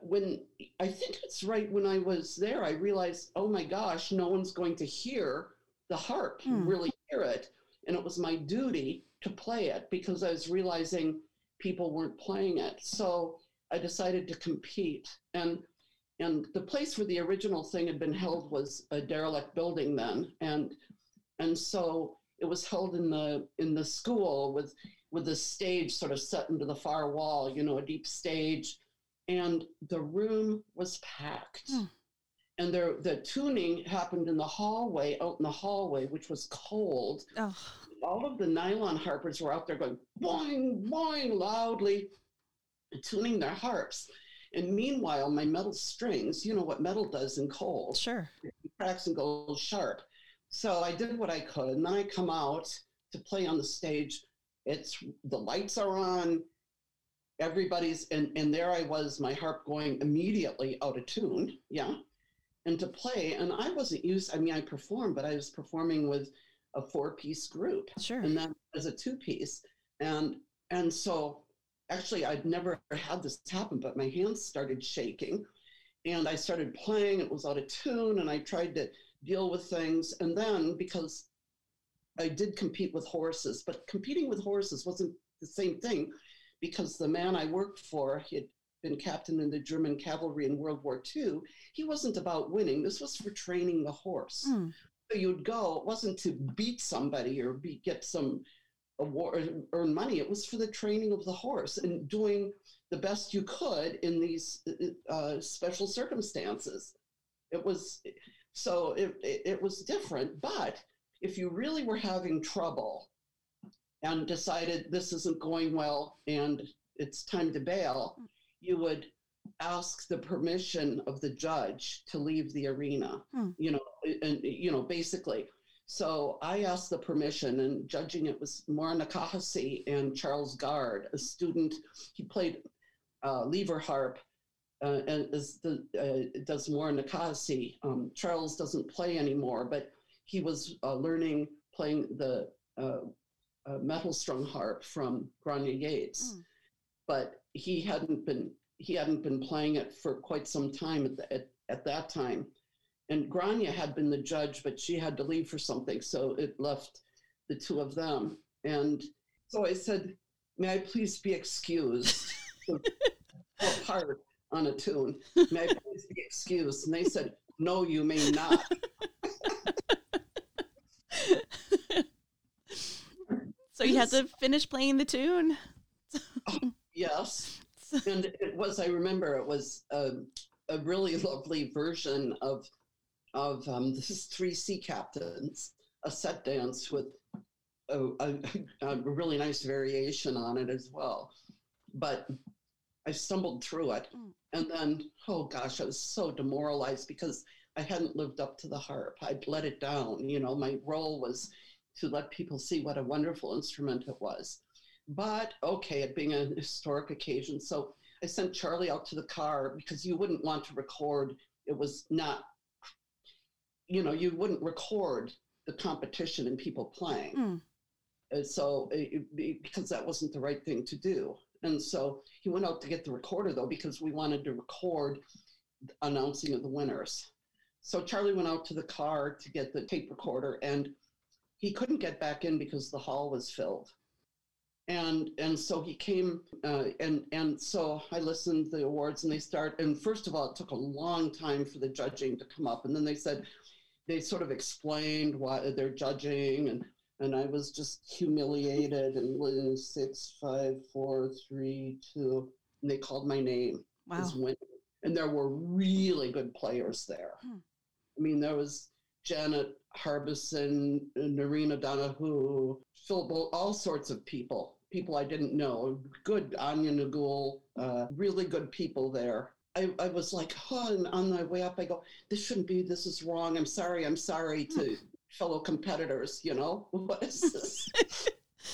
when I think it's right when I was there, I realized, oh my gosh, no one's going to hear the harp, mm. really hear it. And it was my duty to play it because I was realizing people weren't playing it. So I decided to compete. And and the place where the original thing had been held was a derelict building then. And and so it was held in the in the school with with a stage sort of set into the far wall, you know, a deep stage. And the room was packed. Mm. And there, the tuning happened in the hallway, out in the hallway, which was cold. Oh. All of the nylon harpers were out there going, boing, boing, loudly, tuning their harps. And meanwhile, my metal strings, you know what metal does in cold. Sure. It cracks and goes sharp. So I did what I could. And then I come out to play on the stage. It's the lights are on. Everybody's, and, and there I was, my harp going immediately out of tune, yeah, and to play. And I wasn't used, I mean, I performed, but I was performing with a four-piece group. Sure. And then as a two-piece. And and so, actually, I'd never had this happen, but my hands started shaking. And I started playing, it was out of tune, and I tried to deal with things. And then, because I did compete with horses, but competing with horses wasn't the same thing, because the man I worked for, he had been captain in the German cavalry in World War Two, he wasn't about winning. This was for training the horse. Mm. So you'd go, it wasn't to beat somebody or be, get some award, earn money. It was for the training of the horse and doing the best you could in these uh, special circumstances. It was, so it, it, it was different, but if you really were having trouble and decided this isn't going well and it's time to bail, you would ask the permission of the judge to leave the arena, hmm. you know, and, you know, basically. So I asked the permission, and judging it was Maura Nakahasi and Charles Gard, a student. He played uh, lever harp, uh, and as the, uh, does Maura Nakahasi. Um, Charles doesn't play anymore, but he was uh, learning, playing the, uh, Uh, metal strung harp from Grania Yates. Mm. but he hadn't been he hadn't been playing it for quite some time at, the, at, at that time. And Grania had been the judge, but she had to leave for something, so it left the two of them. And so I said, may I please be excused for a part on a tune? May I please be excused? And they said, no, you may not. So you had to finish playing the tune? Oh, yes. And it was, I remember, it was a, a really lovely version of, of um, this is Three Sea Captains, a set dance with a, a, a really nice variation on it as well. But I stumbled through it. And then, oh gosh, I was so demoralized because I hadn't lived up to the harp. I'd let it down. You know, my role was to let people see what a wonderful instrument it was. But okay, it being a historic occasion, so I sent Charlie out to the car because you wouldn't want to record. It was not, you know, you wouldn't record the competition and people playing. Mm. And so, it, because that wasn't the right thing to do. And so he went out to get the recorder though, because we wanted to record the announcing of the winners. So Charlie went out to the car to get the tape recorder, and he couldn't get back in because the hall was filled. And and so he came, uh, and and so I listened to the awards, and they start, and first of all, it took a long time for the judging to come up. And then they said, they sort of explained why they're judging, and, and I was just humiliated, and six, five, four, three, two, and they called my name. Wow. As winner. And there were really good players there. Hmm. I mean, there was Janet Harbison, Noreen Donahue, Phil Bull, all sorts of people. People I didn't know, good Anya Nagul, uh, really good people there. I, I was like, oh, and on my way up, I go, this shouldn't be, this is wrong, I'm sorry, I'm sorry to fellow competitors, you know, what is this?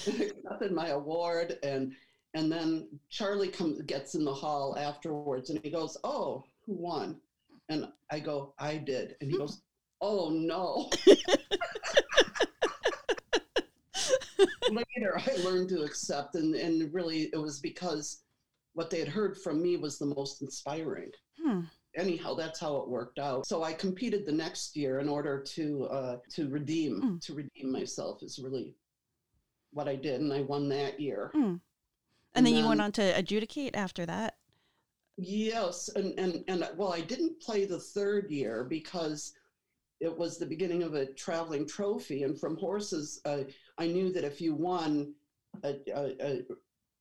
Accepted my award, and and then Charlie comes, gets in the hall afterwards, and he goes, oh, who won? And I go, I did. And he goes, oh, no. Later, I learned to accept, and, and really it was because what they had heard from me was the most inspiring. Hmm. Anyhow, that's how it worked out. So I competed the next year in order to uh, to redeem mm. to redeem myself is really what I did, and I won that year. Mm. And, and then, then you went on to adjudicate after that? Yes, and, and, and well, I didn't play the third year because it was the beginning of a traveling trophy, and from horses, uh, I knew that if you won a, a,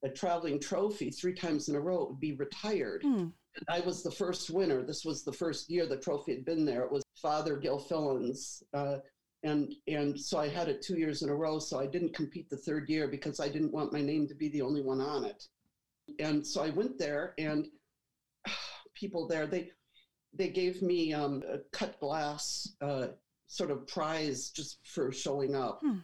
a traveling trophy three times in a row, it would be retired. Mm. I was the first winner. This was the first year the trophy had been there. It was Father Gilfillan's, uh, and and so I had it two years in a row, so I didn't compete the third year because I didn't want my name to be the only one on it. And so I went there, and uh, people there, they... They gave me um, a cut glass uh, sort of prize just for showing up. Hmm.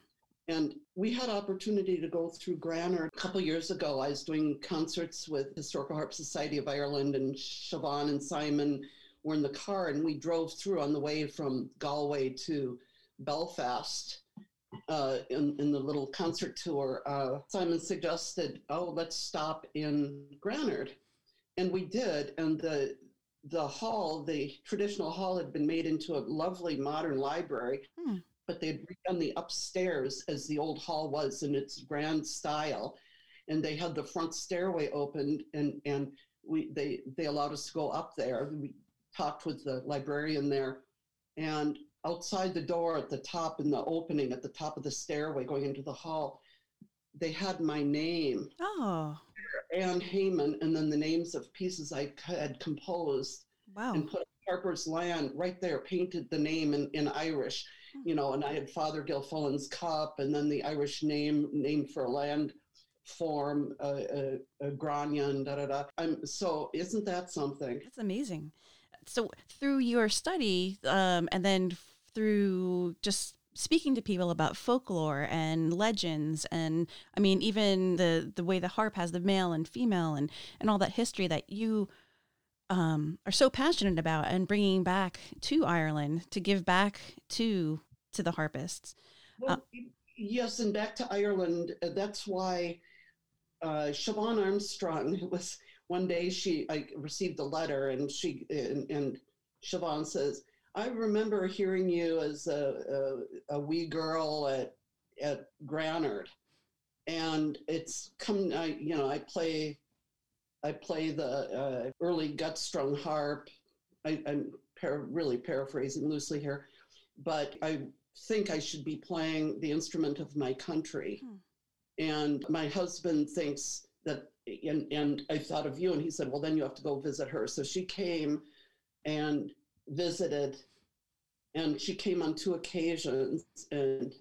And we had opportunity to go through Granard. A couple years ago, I was doing concerts with Historical Harp Society of Ireland, and Siobhan and Simon were in the car, and we drove through on the way from Galway to Belfast uh, in, in the little concert tour. Uh, Simon suggested, oh, let's stop in Granard. And we did, and the The hall, the traditional hall, had been made into a lovely modern library, hmm. but they'd redone the upstairs as the old hall was in its grand style, and they had the front stairway opened, and, and we they, they allowed us to go up there. We talked with the librarian there, and outside the door at the top in the opening at the top of the stairway going into the hall, they had my name. Oh. Anne Heyman, and then the names of pieces I had composed. Wow. And put Harper's Land right there, painted the name in, in Irish, you know, and I had Father Gilfillan's Cup, and then the Irish name, named for a land form, uh, uh, uh, Grania, and da-da-da. I'm, so isn't that something? That's amazing. So through your study, um, and then through just speaking to people about folklore and legends, and I mean, even the, the way the harp has the male and female and, and all that history that you um, are so passionate about and bringing back to Ireland to give back to, to the harpists. Well, uh, yes. And back to Ireland. Uh, that's why uh, Siobhan Armstrong, who was one day she I received a letter and she and, and Siobhan says, I remember hearing you as a, a, a wee girl at at Granard, and it's come. I, you know, I play, I play the uh, early gut-strung harp. I, I'm para- really paraphrasing loosely here, but I think I should be playing the instrument of my country. Hmm. And my husband thinks that, and, and I thought of you, and he said, well, then you have to go visit her. So she came and visited, and she came on two occasions, and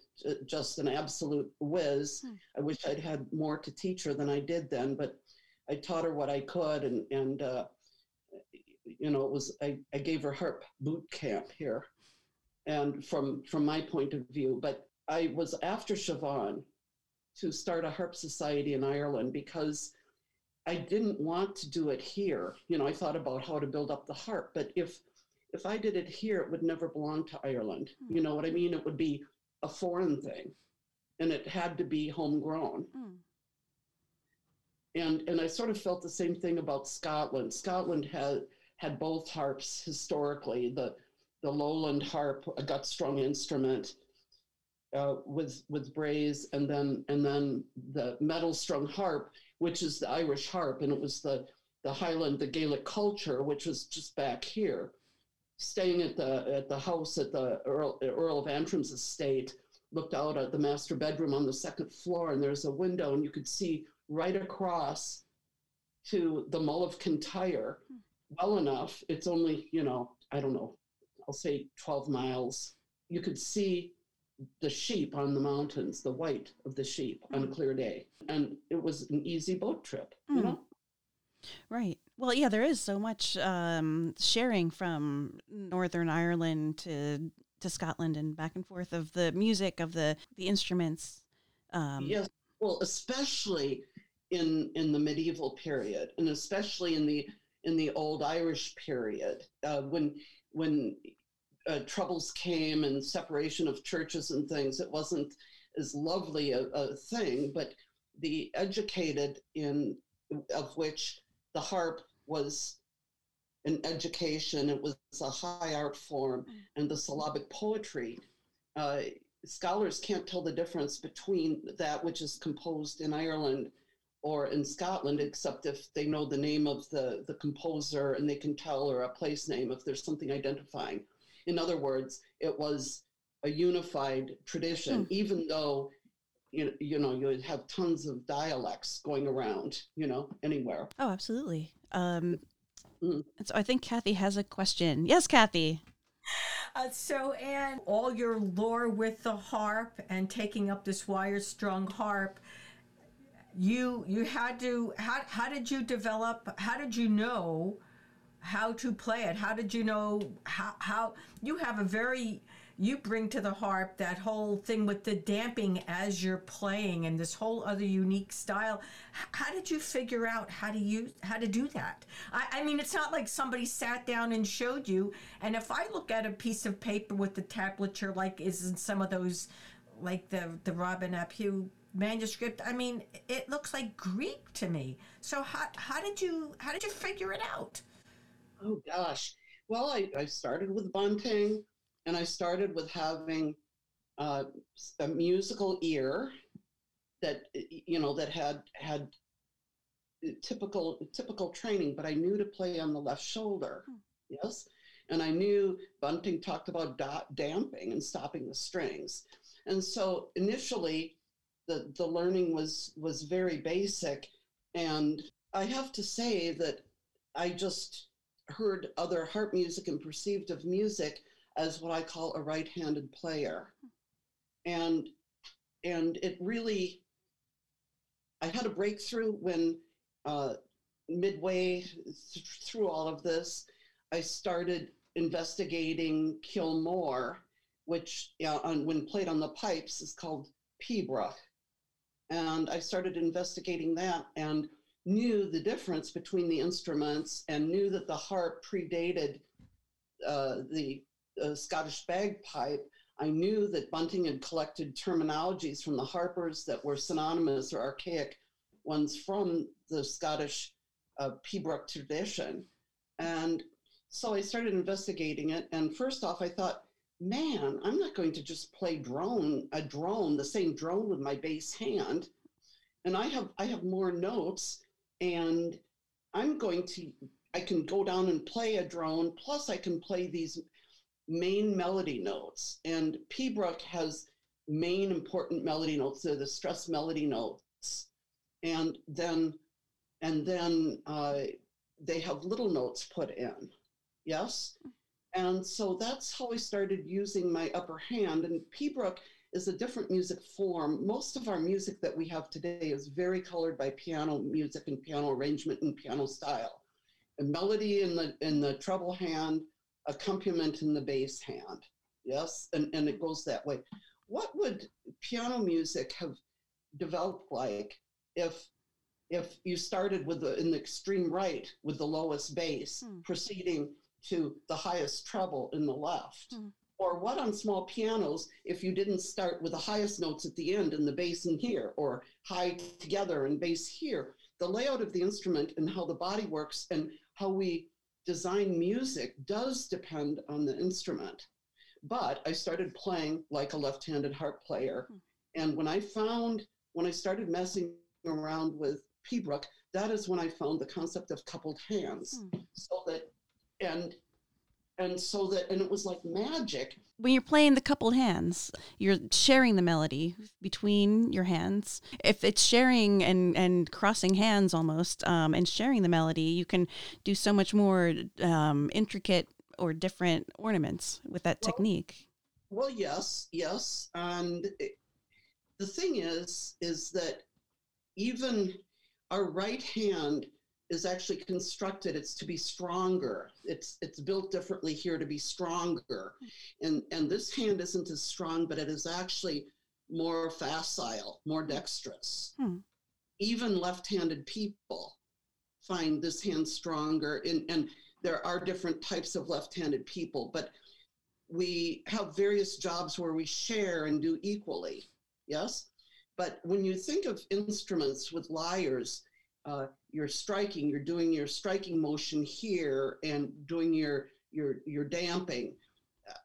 just an absolute whiz. Hmm. I wish I'd had more to teach her than I did then, but I taught her what I could, and, and uh, you know, it was, I, I gave her harp boot camp here, and from, from my point of view. But I was after Siobhan to start a harp society in Ireland because I didn't want to do it here. You know, I thought about how to build up the harp, but if if I did it here, it would never belong to Ireland. Mm. You know what I mean? It would be a foreign thing, and it had to be homegrown. Mm. And and I sort of felt the same thing about Scotland. Scotland had had both harps historically, the the Lowland harp, a gut-strung instrument uh, with with brays, and then and then the metal-strung harp, which is the Irish harp, and it was the, the Highland, the Gaelic culture, which was just back here, staying at the at the house at the Earl, Earl of Antrim's estate, looked out at the master bedroom on the second floor, and there's a window, and you could see right across to the Mull of Kintyre well enough. It's only, you know, I don't know, I'll say twelve miles. You could see the sheep on the mountains, the white of the sheep mm. on a clear day. And it was an easy boat trip, mm. you know? Right. Well, yeah, there is so much um, sharing from Northern Ireland to to Scotland and back and forth of the music, of the, the instruments. Um, yes. Well, especially in in the medieval period, and especially in the in the old Irish period, uh, when when uh, troubles came and separation of churches and things, it wasn't as lovely a, a thing. But the educated, in of which the harp was an education, it was a high art form, and the syllabic poetry. Uh, Scholars can't tell the difference between that which is composed in Ireland or in Scotland, except if they know the name of the, the composer and they can tell, or a place name, if there's something identifying. In other words, it was a unified tradition, mm. even though, you, you know, you would have tons of dialects going around, you know, anywhere. Oh, absolutely. Um, mm. And so I think Kathy has a question. Yes, Kathy. Uh, so, Anne, all your lore with the harp and taking up this wire-strung harp, you you had to, how, how did you develop, how did you know how to play it? How did you know how, how you have a very, you bring to the harp that whole thing with the damping as you're playing and this whole other unique style. H- how did you figure out how to use, how to do that? I, I mean, it's not like somebody sat down and showed you. And if I look at a piece of paper with the tablature, like is in some of those, like the, the Robin Ap Hugh manuscript, I mean, it looks like Greek to me. So how, how did you, how did you figure it out? Oh gosh. Well, I, I started with Bunting. And I started with having uh, a musical ear that, you know, that had had typical typical training, but I knew to play on the left shoulder, hmm. yes? And I knew Bunting talked about da- damping and stopping the strings. And so initially, the, the learning was, was very basic. And I have to say that I just heard other harp music and perceived of music as what I call a right-handed player. And and it really, I had a breakthrough when uh, midway th- through all of this, I started investigating Kilmore, which uh, on, when played on the pipes is called pibroch. And I started investigating that and knew the difference between the instruments and knew that the harp predated uh, the Uh, Scottish bagpipe. I knew that Bunting had collected terminologies from the harpers that were synonymous or archaic ones from the Scottish uh, Pibroch tradition. And so I started investigating it. And first off, I thought, man, I'm not going to just play drone, a drone, the same drone with my bass hand. And I have I have more notes, and I'm going to, I can go down and play a drone, plus I can play these main melody notes. And Pibroch has main important melody notes, they're the stress melody notes. And then and then uh, they have little notes put in, yes? And so that's how I started using my upper hand. And Pibroch is a different music form. Most of our music that we have today is very colored by piano music and piano arrangement and piano style. A melody in the in the treble hand, accompaniment in the bass hand, yes? And, and it goes that way. What would piano music have developed like if if you started with the, in the extreme right with the lowest bass, hmm. proceeding to the highest treble in the left? Hmm. Or what on small pianos if you didn't start with the highest notes at the end and the bass in here, or high together and bass here? The layout of the instrument and how the body works and how we design music does depend on the instrument. But I started playing like a left-handed harp player. Hmm. And when I found, when I started messing around with Pibroch, that is when I found the concept of coupled hands. Hmm. So that, and and so that, and it was like magic. When you're playing the coupled hands, you're sharing the melody between your hands. If it's sharing and, and crossing hands almost, um, and sharing the melody, you can do so much more um, intricate or different ornaments with that well, technique. Well, yes, yes. And it, the thing is, is that even our right hand is actually constructed. It's to be stronger. It's it's built differently here to be stronger. And, and this hand isn't as strong, but it is actually more facile, more dexterous. Hmm. Even left-handed people find this hand stronger. And, and there are different types of left-handed people, but we have various jobs where we share and do equally, yes? But when you think of instruments with lyres, Uh, you're striking, you're doing your striking motion here and doing your your your damping.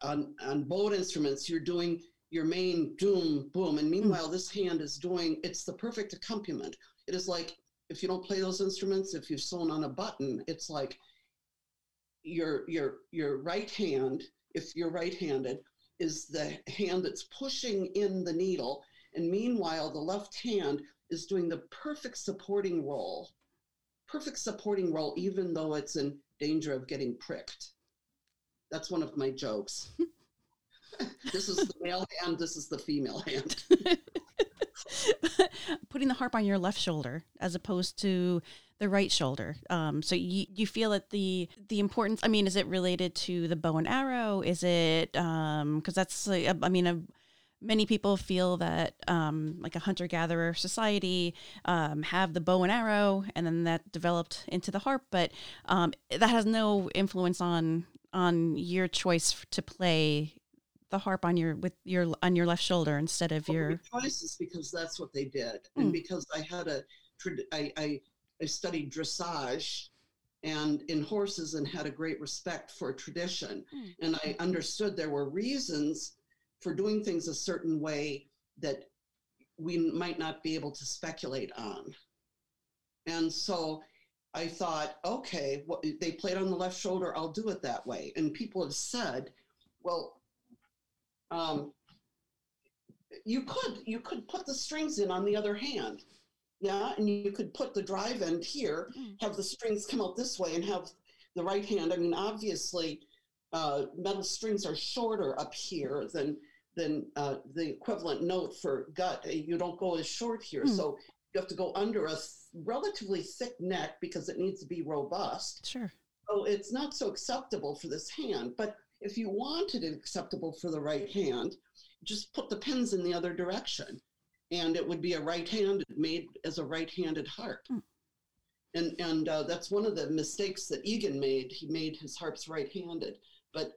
On on bowed instruments, you're doing your main doom, boom. And meanwhile, this hand is doing, it's the perfect accompaniment. It is like, if you don't play those instruments, if you've sewn on a button, it's like your your your right hand, if you're right-handed, is the hand that's pushing in the needle. And meanwhile, the left hand is doing the perfect supporting role, perfect supporting role, even though it's in danger of getting pricked. That's one of my jokes. This is the male hand, this is the female hand. Putting the harp on your left shoulder as opposed to the right shoulder. Um, so you, you feel that the the importance, I mean, is it related to the bow and arrow? Is it, um, because that's, uh, I mean, a many people feel that um, like a hunter-gatherer society um, have the bow and arrow, and then that developed into the harp, but um, that has no influence on on your choice to play the harp on your with your on your left shoulder instead of well, your... My choice is because that's what they did, mm. and because I had a... I, I, I studied dressage and in horses and had a great respect for tradition, mm. and I understood there were reasons for doing things a certain way that we might not be able to speculate on. And so I thought, okay, what, they played on the left shoulder, I'll do it that way. And people have said, well, um, you could you could put the strings in on the other hand, yeah? And you could put the drive end here, have the strings come out this way and have the right hand. I mean, obviously, uh, metal strings are shorter up here than than uh, the equivalent note for gut. You don't go as short here. Mm. So you have to go under a th- relatively thick neck because it needs to be robust. Sure. So it's not so acceptable for this hand, but if you wanted it acceptable for the right hand, just put the pins in the other direction and it would be a right-handed, made as a right-handed harp. Mm. And and uh, that's one of the mistakes that Egan made. He made his harps right-handed, but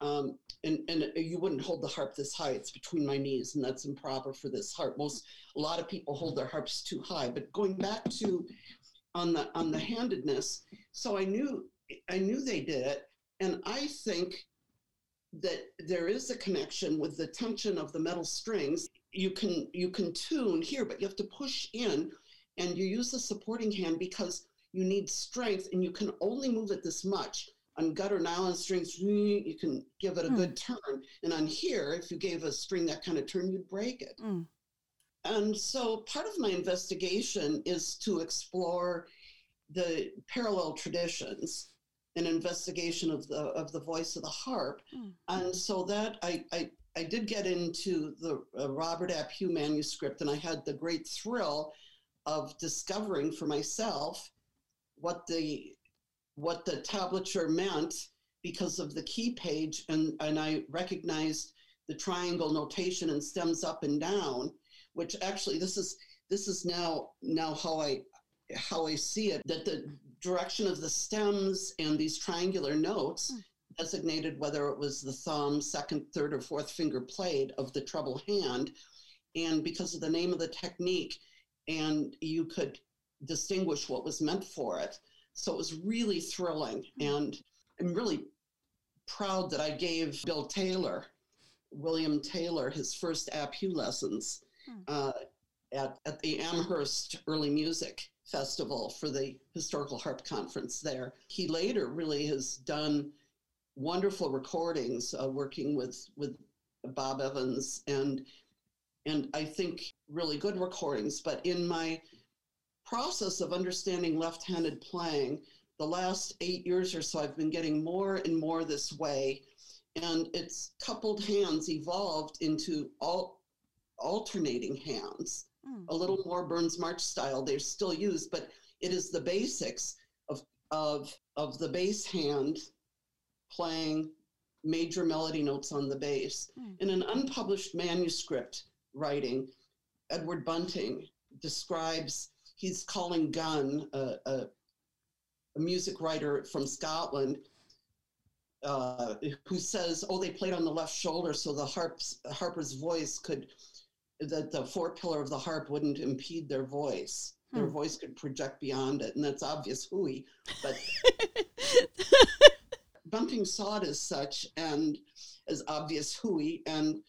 Um, and, and you wouldn't hold the harp this high. It's between my knees, and that's improper for this harp. Most, a lot of people hold their harps too high. But going back to on the on the handedness, so I knew I knew they did it, and I think that there is a connection with the tension of the metal strings. You can you can tune here, but you have to push in, and you use the supporting hand because you need strength, and you can only move it this much. On gutter nylon strings, you can give it a mm. good turn. And on here, if you gave a string that kind of turn, you'd break it. Mm. And so part of my investigation is to explore the parallel traditions, an investigation of the of the voice of the harp. Mm. And so that I, I, I did get into the uh, Robert App Hugh manuscript, and I had the great thrill of discovering for myself what the... what the tablature meant because of the key page, and, and I recognized the triangle notation and stems up and down, which actually this is this is now now how I how I see it, that the direction of the stems and these triangular notes mm. designated whether it was the thumb, second, third, or fourth finger played of the treble hand, and because of the name of the technique, and you could distinguish what was meant for it. So it was really thrilling, and I'm really proud that I gave Bill Taylor, William Taylor, his first App Hugh lessons uh, at, at the Amherst Early Music Festival for the Historical Harp Conference there. He later really has done wonderful recordings uh, working with, with Bob Evans and and I think really good recordings, but in my process of understanding left-handed playing, the last eight years or so, I've been getting more and more this way, and it's coupled hands evolved into all alternating hands, mm. a little more Burns March style. They're still used, but it is the basics of of of the bass hand playing major melody notes on the bass. Mm. In an unpublished manuscript writing, Edward Bunting describes. He's calling Gunn, uh, a, a music writer from Scotland, uh, who says, oh, they played on the left shoulder so the harp's, harper's voice could, that the four-pillar of the harp wouldn't impede their voice. Hmm. Their voice could project beyond it, and that's obvious hooey, but Bunting saw it as such and as obvious hooey, and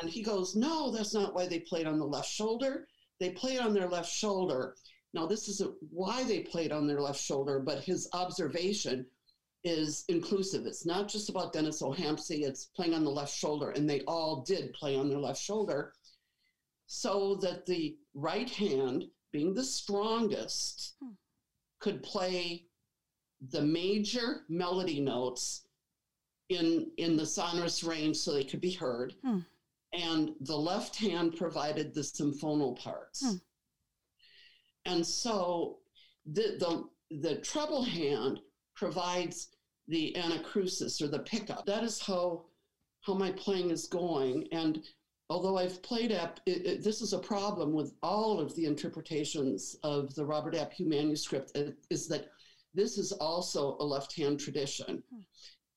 and he goes, no, that's not why they played on the left shoulder. They played on their left shoulder. Now, this isn't why they played on their left shoulder, but his observation is inclusive. It's not just about Dennis O'Hampsey. It's playing on the left shoulder, and they all did play on their left shoulder, so that the right hand, being the strongest, hmm. could play the major melody notes in, in the sonorous range so they could be heard. Hmm. And the left hand provided the symphonal parts. Hmm. And so the, the the treble hand provides the anacrusis or the pickup. That is how how my playing is going. And although I've played up, it, it, this is a problem with all of the interpretations of the Robert App Hugh manuscript, it, is that this is also a left hand tradition. Hmm.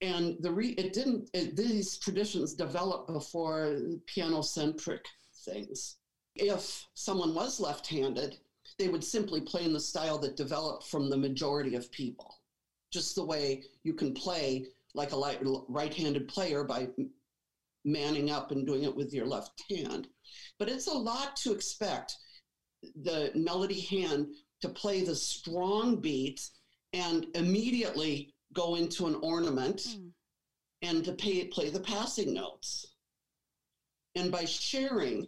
And the re- it didn't, it, these traditions developed before piano-centric things. If someone was left-handed, they would simply play in the style that developed from the majority of people. Just the way you can play like a light, right-handed player by manning up and doing it with your left hand. But it's a lot to expect the melody hand to play the strong beat and immediately go into an ornament mm. and to pay, play the passing notes. And by sharing,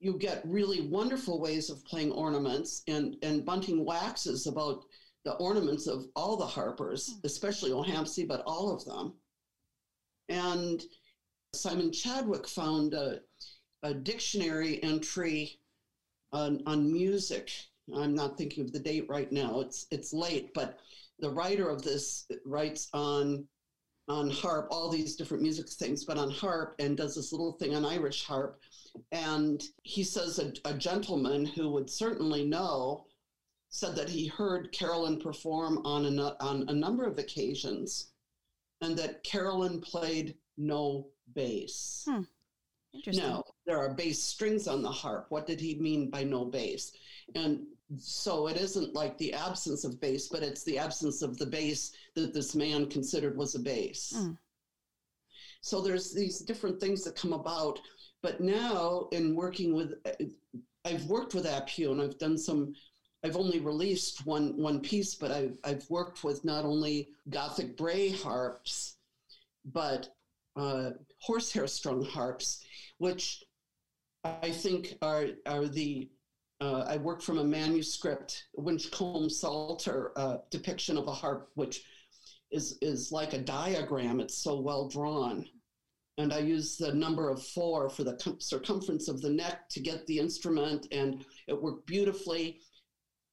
you get really wonderful ways of playing ornaments, and, and Bunting waxes about the ornaments of all the harpers, mm. especially O'Hampsey, but all of them. And Simon Chadwick found a, a dictionary entry on, on music. I'm not thinking of the date right now, it's it's late, but the writer of this writes on on harp, all these different music things, but on harp, and does this little thing on Irish harp. And he says a, a gentleman who would certainly know said that he heard Carolyn perform on a, on a number of occasions, and that Carolyn played no bass. Hmm. Interesting. Now, there are bass strings on the harp. What did he mean by no bass? And so it isn't like the absence of bass, but it's the absence of the bass that this man considered was a bass. Mm. So there's these different things that come about. But now in working with, I've worked with Appiu, and I've done some, I've only released one one piece, but I've, I've worked with not only Gothic bray harps, but uh, horsehair strung harps, which I think are are the, uh, I worked from a manuscript, Winchcombe Psalter uh, depiction of a harp, which is, is like a diagram. It's so well drawn. And I used the number of four for the com- circumference of the neck to get the instrument, and it worked beautifully.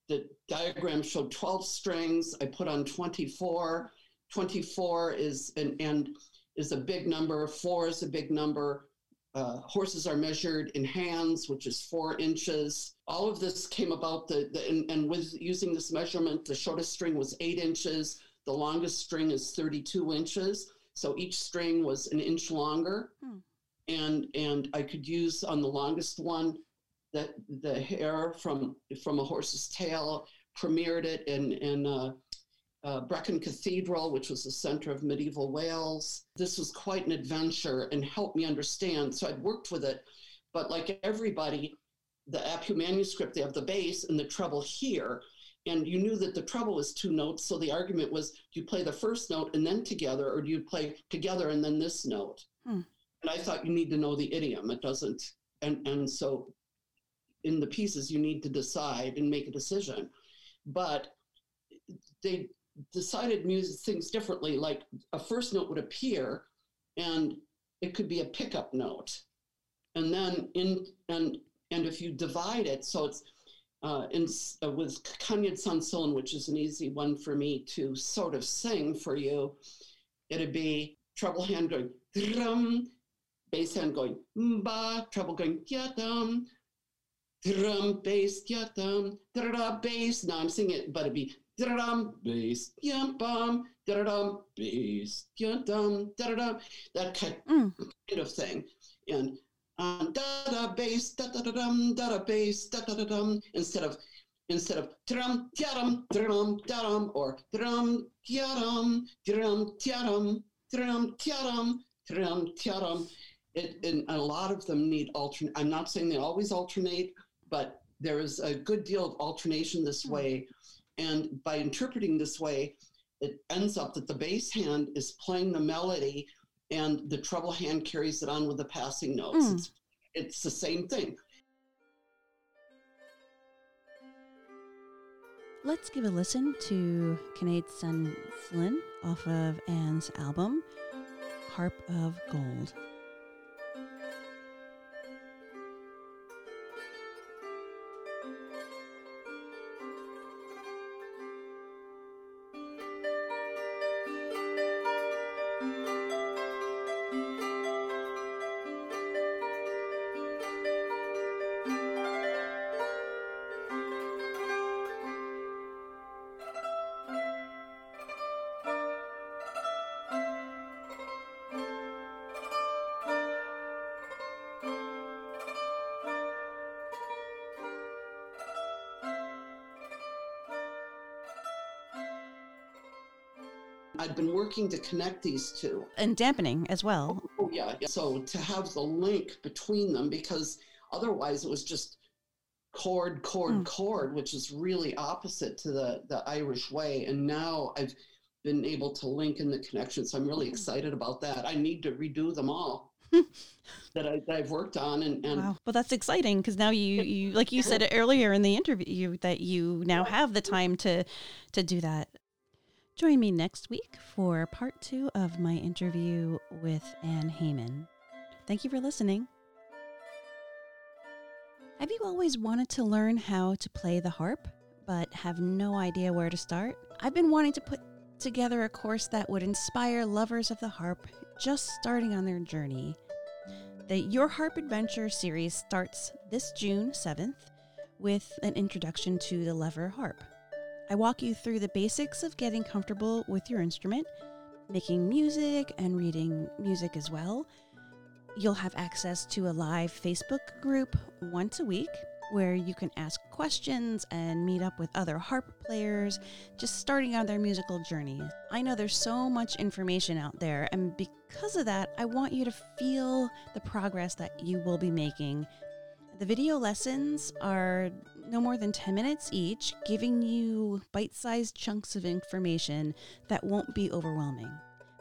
The diagram showed twelve strings. I put on twenty-four. twenty-four is an, and is a big number. Four is a big number. Uh, horses are measured in hands, which is four inches. All of this came about, the, the and, and with using this measurement, the shortest string was eight inches. The longest string is thirty-two inches. So each string was an inch longer. Hmm. And and I could use on the longest one that the hair from from a horse's tail, premiered it in, in uh, uh, Brecon Cathedral, which was the center of medieval Wales. This was quite an adventure and helped me understand. So I'd worked with it, but like everybody, the Appiu manuscript, they have the bass and the treble here. And you knew that the treble was two notes. So the argument was, do you play the first note and then together, or do you play together and then this note? Hmm. And I thought, you need to know the idiom. It doesn't. And, and so in the pieces, you need to decide and make a decision. But they decided music things differently. Like a first note would appear and it could be a pickup note. And then in, and, and if you divide it, so it's, Uh, in, uh, with Kanyad Sanson, which is an easy one for me to sort of sing for you, it'd be treble hand going drum, bass hand going ba, treble going yatam, drum, bass, yatam, drum, bass. Now I'm singing it, but it'd be drum, bass, yatam, drum, bass, yatam, drum, that kind, mm. kind of thing. And Um, da da bass, da da da dum, da da bass, da da da dum. Instead of, instead of drum, drum, drum, drum, or drum, drum, drum, drum, drum, drum, drum, drum. It, and a lot of them need alternate. I'm not saying they always alternate, but there is a good deal of alternation this way. And by interpreting this way, it ends up that the bass hand is playing the melody, and the treble hand carries it on with the passing notes. Mm. It's, it's the same thing. Let's give a listen to Siobhan Armstrong off of Anne's album, Harp of Gold. I've been working to connect these two. And dampening as well. Oh, yeah, yeah. So to have the link between them, because otherwise it was just chord, chord, mm. chord, which is really opposite to the, the Irish way. And now I've been able to link in the connection. So I'm really excited about that. I need to redo them all that, I, that I've worked on. And, and wow. Well, that's exciting, because now you, you, like you said earlier in the interview, that you now have the time to to do that. Join me next week for part two of my interview with Anne Heyman. Thank you for listening. Have you always wanted to learn how to play the harp, but have no idea where to start? I've been wanting to put together a course that would inspire lovers of the harp just starting on their journey. The Your Harp Adventure series starts this June seventh with an introduction to the lever harp. I walk you through the basics of getting comfortable with your instrument, making music and reading music as well. You'll have access to a live Facebook group once a week where you can ask questions and meet up with other harp players just starting on their musical journey. I know there's so much information out there, and because of that, I want you to feel the progress that you will be making. The video lessons are no more than ten minutes each, giving you bite-sized chunks of information that won't be overwhelming.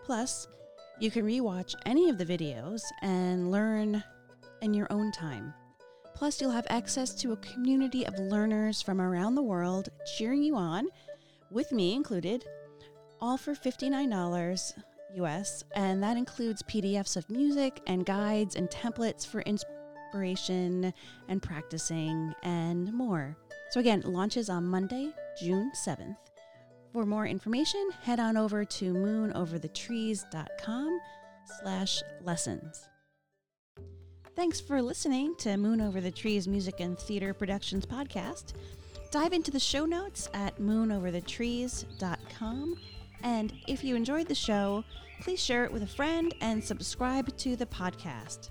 Plus, you can rewatch any of the videos and learn in your own time. Plus, you'll have access to a community of learners from around the world cheering you on, with me included, all for fifty-nine dollars U S, and that includes P D Fs of music and guides and templates for inspiration and practicing and more. So again, it launches on Monday, June seventh. For more information, head on over to moonoverthetrees dot com slash lessons. Thanks for listening to Moon Over the Trees Music and Theater Productions podcast. Dive into the show notes at moonoverthetrees dot com. And if you enjoyed the show, please share it with a friend and subscribe to the podcast.